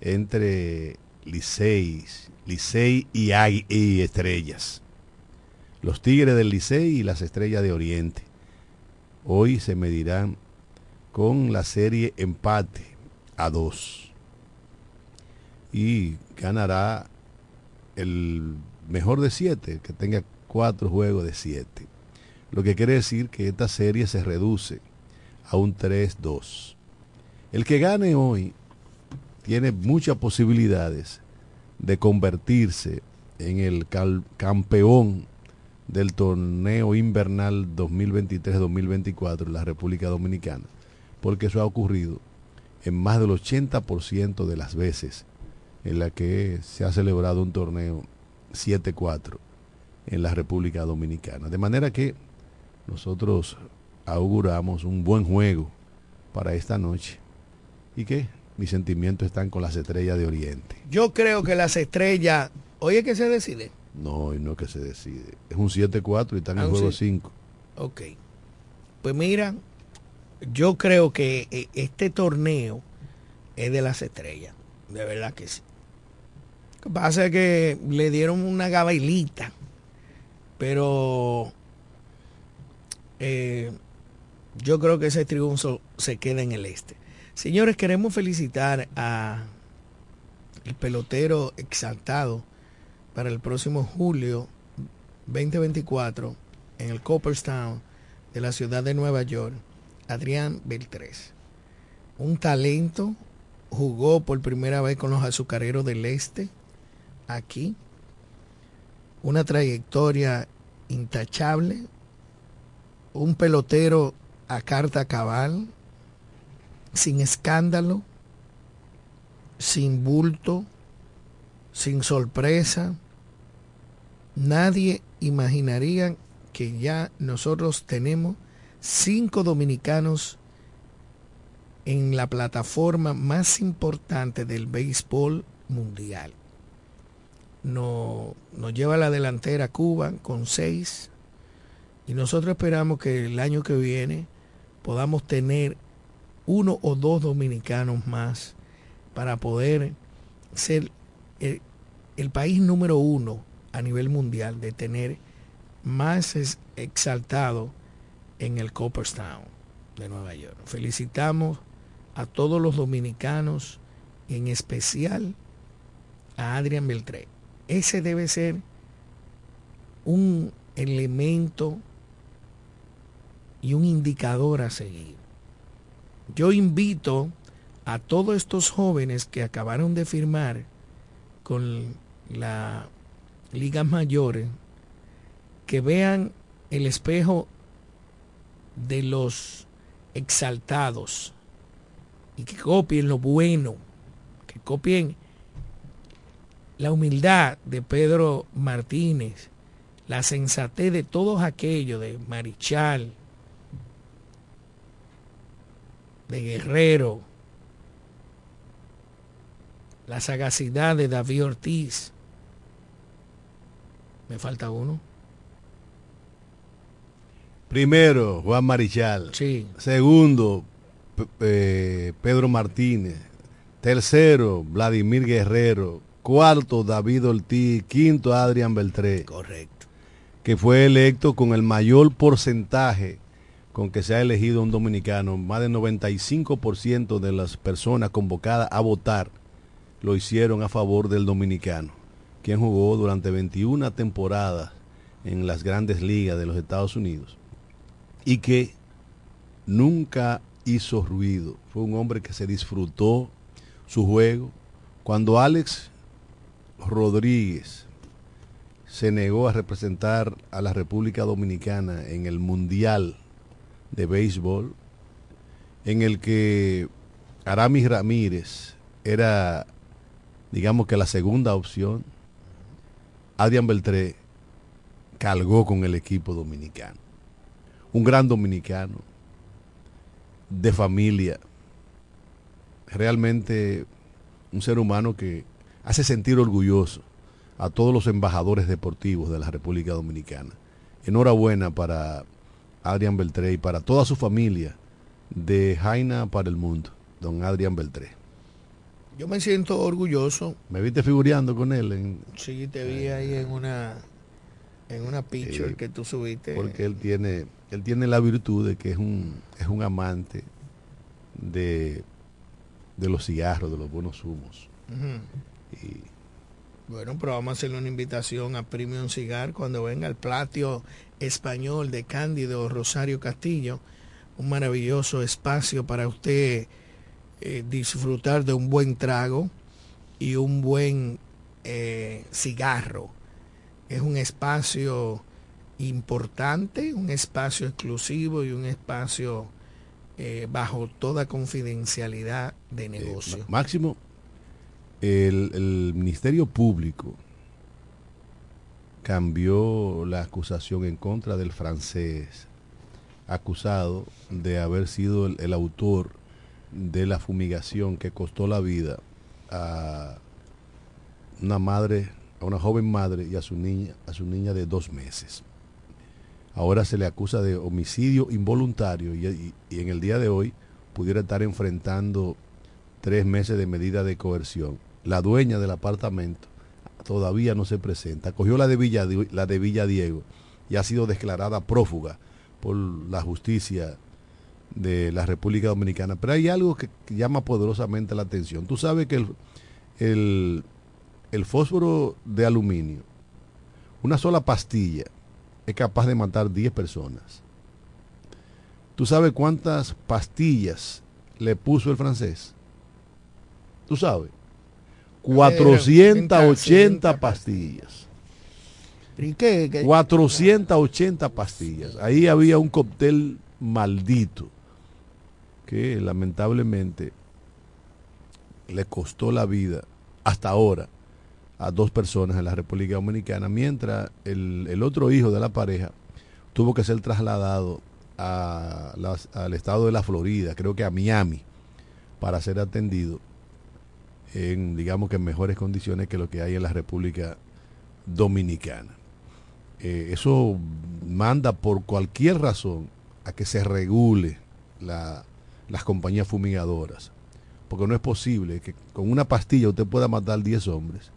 entre Licey y Estrellas. Los Tigres del Licey y las Estrellas de Oriente hoy se medirán con la serie empate a 2. Y ganará el mejor de 7, que tenga 4 juegos de 7. Lo que quiere decir que esta serie se reduce a un 3-2. El que gane hoy tiene muchas posibilidades de convertirse en el campeón del torneo invernal 2023-2024 en la República Dominicana, porque eso ha ocurrido en más del 80% de las veces en la que se ha celebrado un torneo 7-4 en la República Dominicana. De manera que nosotros auguramos un buen juego para esta noche. ¿Y qué? Mis sentimientos están con las Estrellas de Oriente. Yo creo que las Estrellas... ¿Hoy es que se decide? No, no es que se decide. Es un 7-4 y están en el juego 5. Ok. Pues mira, yo creo que este torneo es de las Estrellas. De verdad que sí. Lo que pasa es que le dieron una gabailita, pero yo creo que ese triunfo se queda en el este. Señores, queremos felicitar a el pelotero exaltado para el próximo julio 2024 en el Cooperstown de la ciudad de Nueva York, Adrián Beltrés. Un talento, jugó por primera vez con los Azucareros del Este, aquí. Una trayectoria intachable, un pelotero a carta cabal, sin escándalo, sin bulto, sin sorpresa. Nadie imaginaría que ya nosotros tenemos 5 dominicanos en la plataforma más importante del béisbol mundial. Nos lleva a la delantera Cuba con 6, y nosotros esperamos que el año que viene podamos tener 1 o 2 dominicanos más para poder ser el país número 1 a nivel mundial de tener más exaltado en el Cooperstown de Nueva York. Felicitamos a todos los dominicanos, en especial a Adrián Beltré. Ese debe ser un elemento y un indicador a seguir. Yo invito a todos estos jóvenes que acabaron de firmar con las ligas mayores que vean el espejo de los exaltados y que copien lo bueno, que copien la humildad de Pedro Martínez, la sensatez de todos aquellos, de Marichal, de Guerrero, la sagacidad de David Ortiz. ¿Me falta uno? Primero, Juan Marichal. Sí. Segundo, Pedro Martínez. Tercero, Vladimir Guerrero. Cuarto, David Ortiz. Quinto, Adrián Beltré. Correcto. Que fue electo con el mayor porcentaje con que se ha elegido un dominicano. Más del 95% de las personas convocadas a votar lo hicieron a favor del dominicano, quien jugó durante 21 temporadas en las grandes ligas de los Estados Unidos y que nunca hizo ruido. Fue un hombre que se disfrutó su juego. Cuando Alex Rodríguez se negó a representar a la República Dominicana en el Mundial de Béisbol, en el que Aramis Ramírez era, digamos, que la segunda opción, Adrián Beltré cargó con el equipo dominicano. Un gran dominicano, de familia, realmente un ser humano que hace sentir orgulloso a todos los embajadores deportivos de la República Dominicana. Enhorabuena para Adrián Beltré y para toda su familia de Jaina para el Mundo, don Adrián Beltré. Yo me siento orgulloso. ¿Me viste figureando con él? Sí, te vi ahí en una picture que tú subiste. Porque él tiene la virtud de que es un amante de los cigarros, de los buenos humos. Uh-huh. Y bueno, pero vamos a hacerle una invitación a Premium Cigar cuando venga el Platio Español de Cándido Rosario Castillo, un maravilloso espacio para usted disfrutar de un buen trago y un buen cigarro. Es un espacio importante, un espacio exclusivo y un espacio bajo toda confidencialidad de negocio. Máximo, el Ministerio Público cambió la acusación en contra del francés acusado de haber sido el autor de la fumigación que costó la vida a una joven madre y a su niña de 2 meses. Ahora se le acusa de homicidio involuntario y en el día de hoy pudiera estar enfrentando 3 meses de medida de coerción. La dueña del apartamento todavía no se presenta. Cogió la de Villadiego y ha sido declarada prófuga por la justicia de la República Dominicana. Pero hay algo que llama poderosamente la atención. Tú sabes que el fósforo de aluminio, una sola pastilla, es capaz de matar 10 personas. ¿Tú sabes cuántas pastillas le puso el francés? ¿Tú sabes? 480 pastillas. 480 pastillas. Ahí había un cóctel maldito que lamentablemente le costó la vida hasta ahora a 2 personas en la República Dominicana, mientras el otro hijo de la pareja tuvo que ser trasladado al estado de la Florida, creo que a Miami, para ser atendido en, digamos, que en mejores condiciones que lo que hay en la República Dominicana. Eso manda por cualquier razón a que se regule las compañías fumigadoras, porque no es posible que con una pastilla usted pueda matar 10 hombres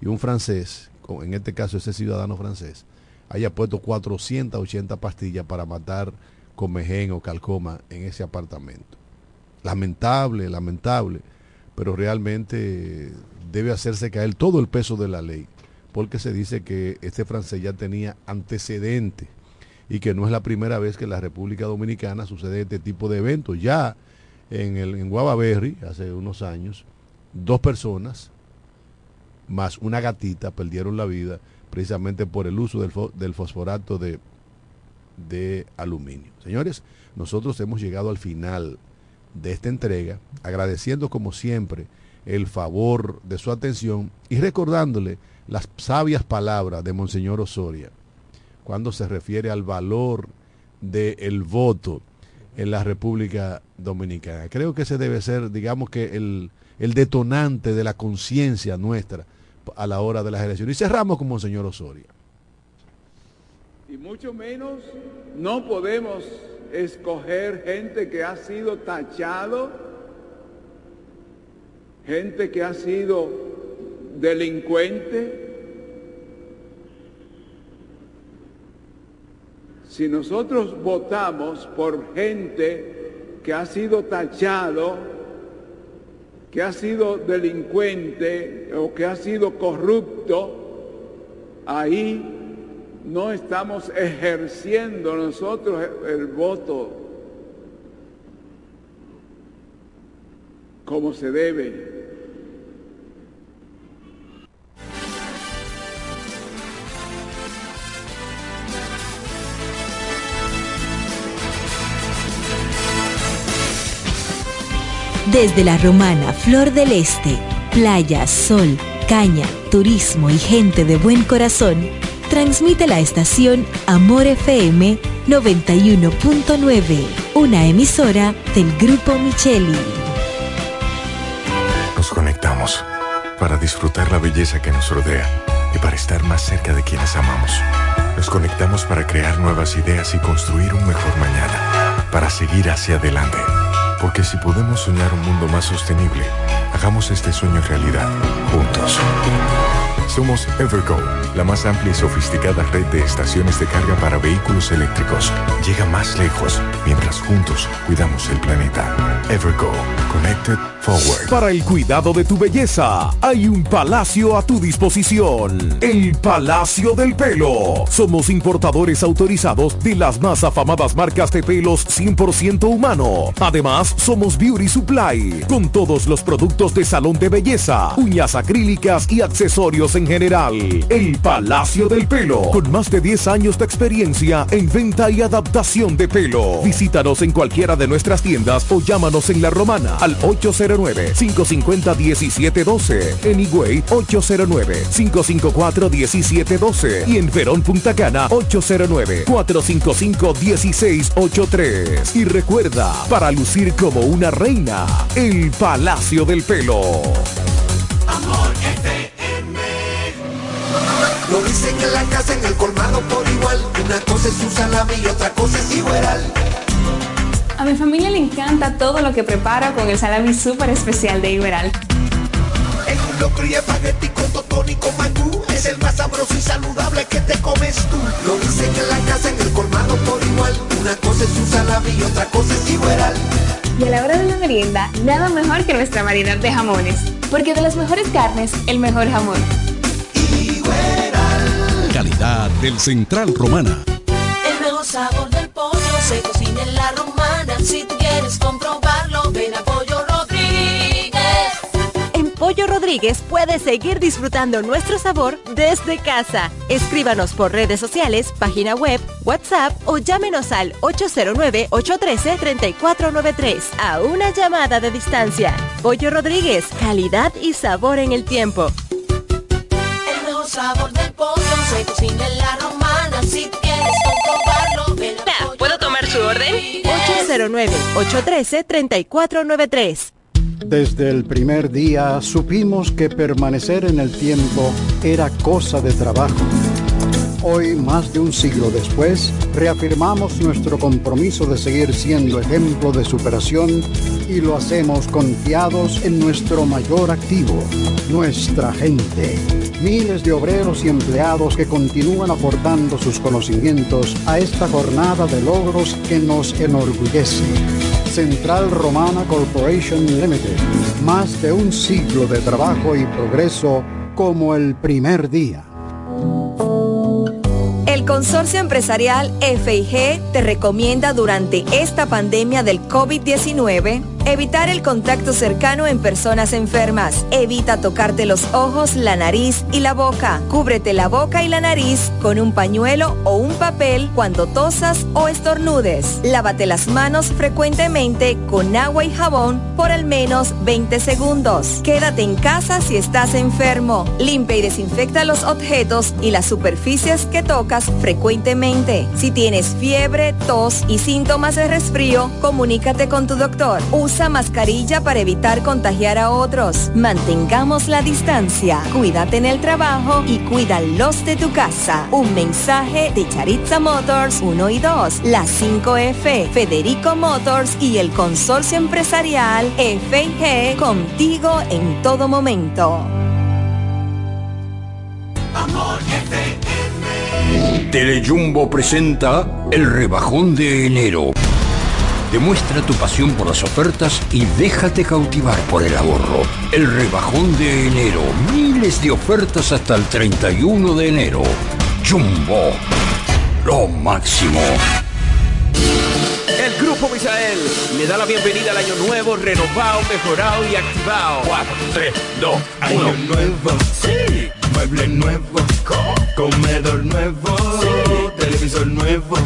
y un francés, en este caso ese ciudadano francés, haya puesto 480 pastillas para matar comején o calcoma en ese apartamento. Lamentable, pero realmente debe hacerse caer todo el peso de la ley, porque se dice que este francés ya tenía antecedentes y que no es la primera vez que en la República Dominicana sucede este tipo de eventos. Ya en Guavaberry, hace unos años, 2 personas más una gatita perdieron la vida precisamente por el uso del fosforato de aluminio. Señores, nosotros hemos llegado al final de esta entrega, agradeciendo como siempre el favor de su atención y recordándole las sabias palabras de Monseñor Osoria cuando se refiere al valor del voto en la República Dominicana. Creo que ese debe ser, digamos, que el detonante de la conciencia nuestra a la hora de las elecciones. Y cerramos con Monseñor Osoria. Y mucho menos no podemos escoger gente que ha sido tachado, gente que ha sido delincuente. Si nosotros votamos por gente que ha sido tachado, que ha sido delincuente o que ha sido corrupto, ahí no estamos ejerciendo nosotros el voto como se debe. Desde La Romana, Flor del Este, playa, sol, caña, turismo y gente de buen corazón, transmite la estación Amor FM 91.9, una emisora del Grupo Micheli. Nos conectamos para disfrutar la belleza que nos rodea y para estar más cerca de quienes amamos. Nos conectamos para crear nuevas ideas y construir un mejor mañana. para seguir hacia adelante. Porque si podemos soñar un mundo más sostenible, hagamos este sueño realidad, juntos. Somos Evergo, la más amplia y sofisticada red de estaciones de carga para vehículos eléctricos. Llega más lejos, mientras juntos cuidamos el planeta. Evergo, Connected Forward. Para el cuidado de tu belleza, hay un palacio a tu disposición. El Palacio del Pelo. Somos importadores autorizados de las más afamadas marcas de pelos 100% humano. Además, somos Beauty Supply, con todos los productos de salón de belleza, uñas acrílicas y accesorios en general. El Palacio del Pelo, con más de 10 años de experiencia en venta y adaptación de pelo. Visítanos en cualquiera de nuestras tiendas o llámanos en La Romana al 809-550-1712, en Higüey 809-554-1712 y en Verón, Punta Cana 809-455-1683. Y recuerda, para lucir como una reina, el Palacio del Pelo. Amor FM. Lo dicen en la casa, en el colmado por igual. Una cosa es su salami y otra cosa es Iberal. A mi familia le encanta todo lo que preparo con el salami súper especial de Iberal. Es un locro y espagueti con totón y con mangú. Es el más sabroso y saludable que te comes tú. Lo dicen en la casa, en el colmado por igual. Una cosa es su salami y otra cosa es Iberal. Y a la hora de la merienda, nada mejor que nuestra variedad de jamones. Porque de las mejores carnes, el mejor jamón. Calidad del Central Romana. El mejor sabor del pollo se cocina en La Romana. Si tú quieres comprobarlo, ven a Pollo Rodríguez. En Pollo Rodríguez puedes seguir disfrutando nuestro sabor desde casa. Escríbanos por redes sociales, página web, WhatsApp o llámenos al 809-813-3493 a una llamada de distancia. Pollo Rodríguez, calidad y sabor en el tiempo. El mejor sabor del pollo se cocina en La Romana. Si quieres comprobarlo, ven a Pollo. ¿Puedo tomar su orden? 809-813-3493. Desde el primer día supimos que permanecer en el tiempo era cosa de trabajo. Hoy, más de un siglo después, reafirmamos nuestro compromiso de seguir siendo ejemplo de superación y lo hacemos confiados en nuestro mayor activo, nuestra gente. Miles de obreros y empleados que continúan aportando sus conocimientos a esta jornada de logros que nos enorgullece. Central Romana Corporation Limited, más de un siglo de trabajo y progreso como el primer día. El Consorcio Empresarial FIG te recomienda durante esta pandemia del COVID-19 evitar el contacto cercano en personas enfermas. Evita tocarte los ojos, la nariz y la boca. Cúbrete la boca y la nariz con un pañuelo o un papel cuando tosas o estornudes. Lávate las manos frecuentemente con agua y jabón por al menos 20 segundos. Quédate en casa si estás enfermo. Limpia y desinfecta los objetos y las superficies que tocas frecuentemente. Si tienes fiebre, tos y síntomas de resfrío, comunícate con tu doctor. Usa mascarilla para evitar contagiar a otros. Mantengamos la distancia. Cuídate en el trabajo y cuídalos de tu casa. Un mensaje de Charitza Motors 1 y 2, la 5F, Federico Motors y el Consorcio Empresarial FIG, contigo en todo momento. Amor FM. Telejumbo presenta el rebajón de enero. Demuestra tu pasión por las ofertas y déjate cautivar por el ahorro. El rebajón de enero. Miles de ofertas hasta el 31 de enero. Jumbo. Lo máximo. El Grupo Micheli le da la bienvenida al año nuevo, renovado, mejorado y activado. 4, 3, 2, 1. Año nuevo, sí. Mueble nuevo, comedor nuevo, sí. Televisor nuevo,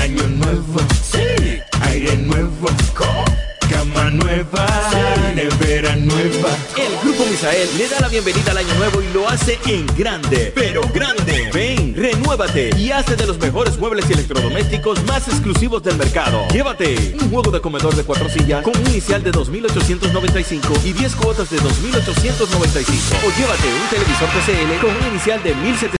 año nuevo, sí. Aire nuevo, cama nueva, sí. Nevera nueva. El Grupo Micheli le da la bienvenida al año nuevo y lo hace en grande, pero grande. Ven, renuévate y hazte de los mejores muebles y electrodomésticos más exclusivos del mercado. Llévate un juego de comedor de 4 sillas con un inicial de $2,895 y 10 cuotas de $2,895. O llévate un televisor TCL con un inicial de $1,795.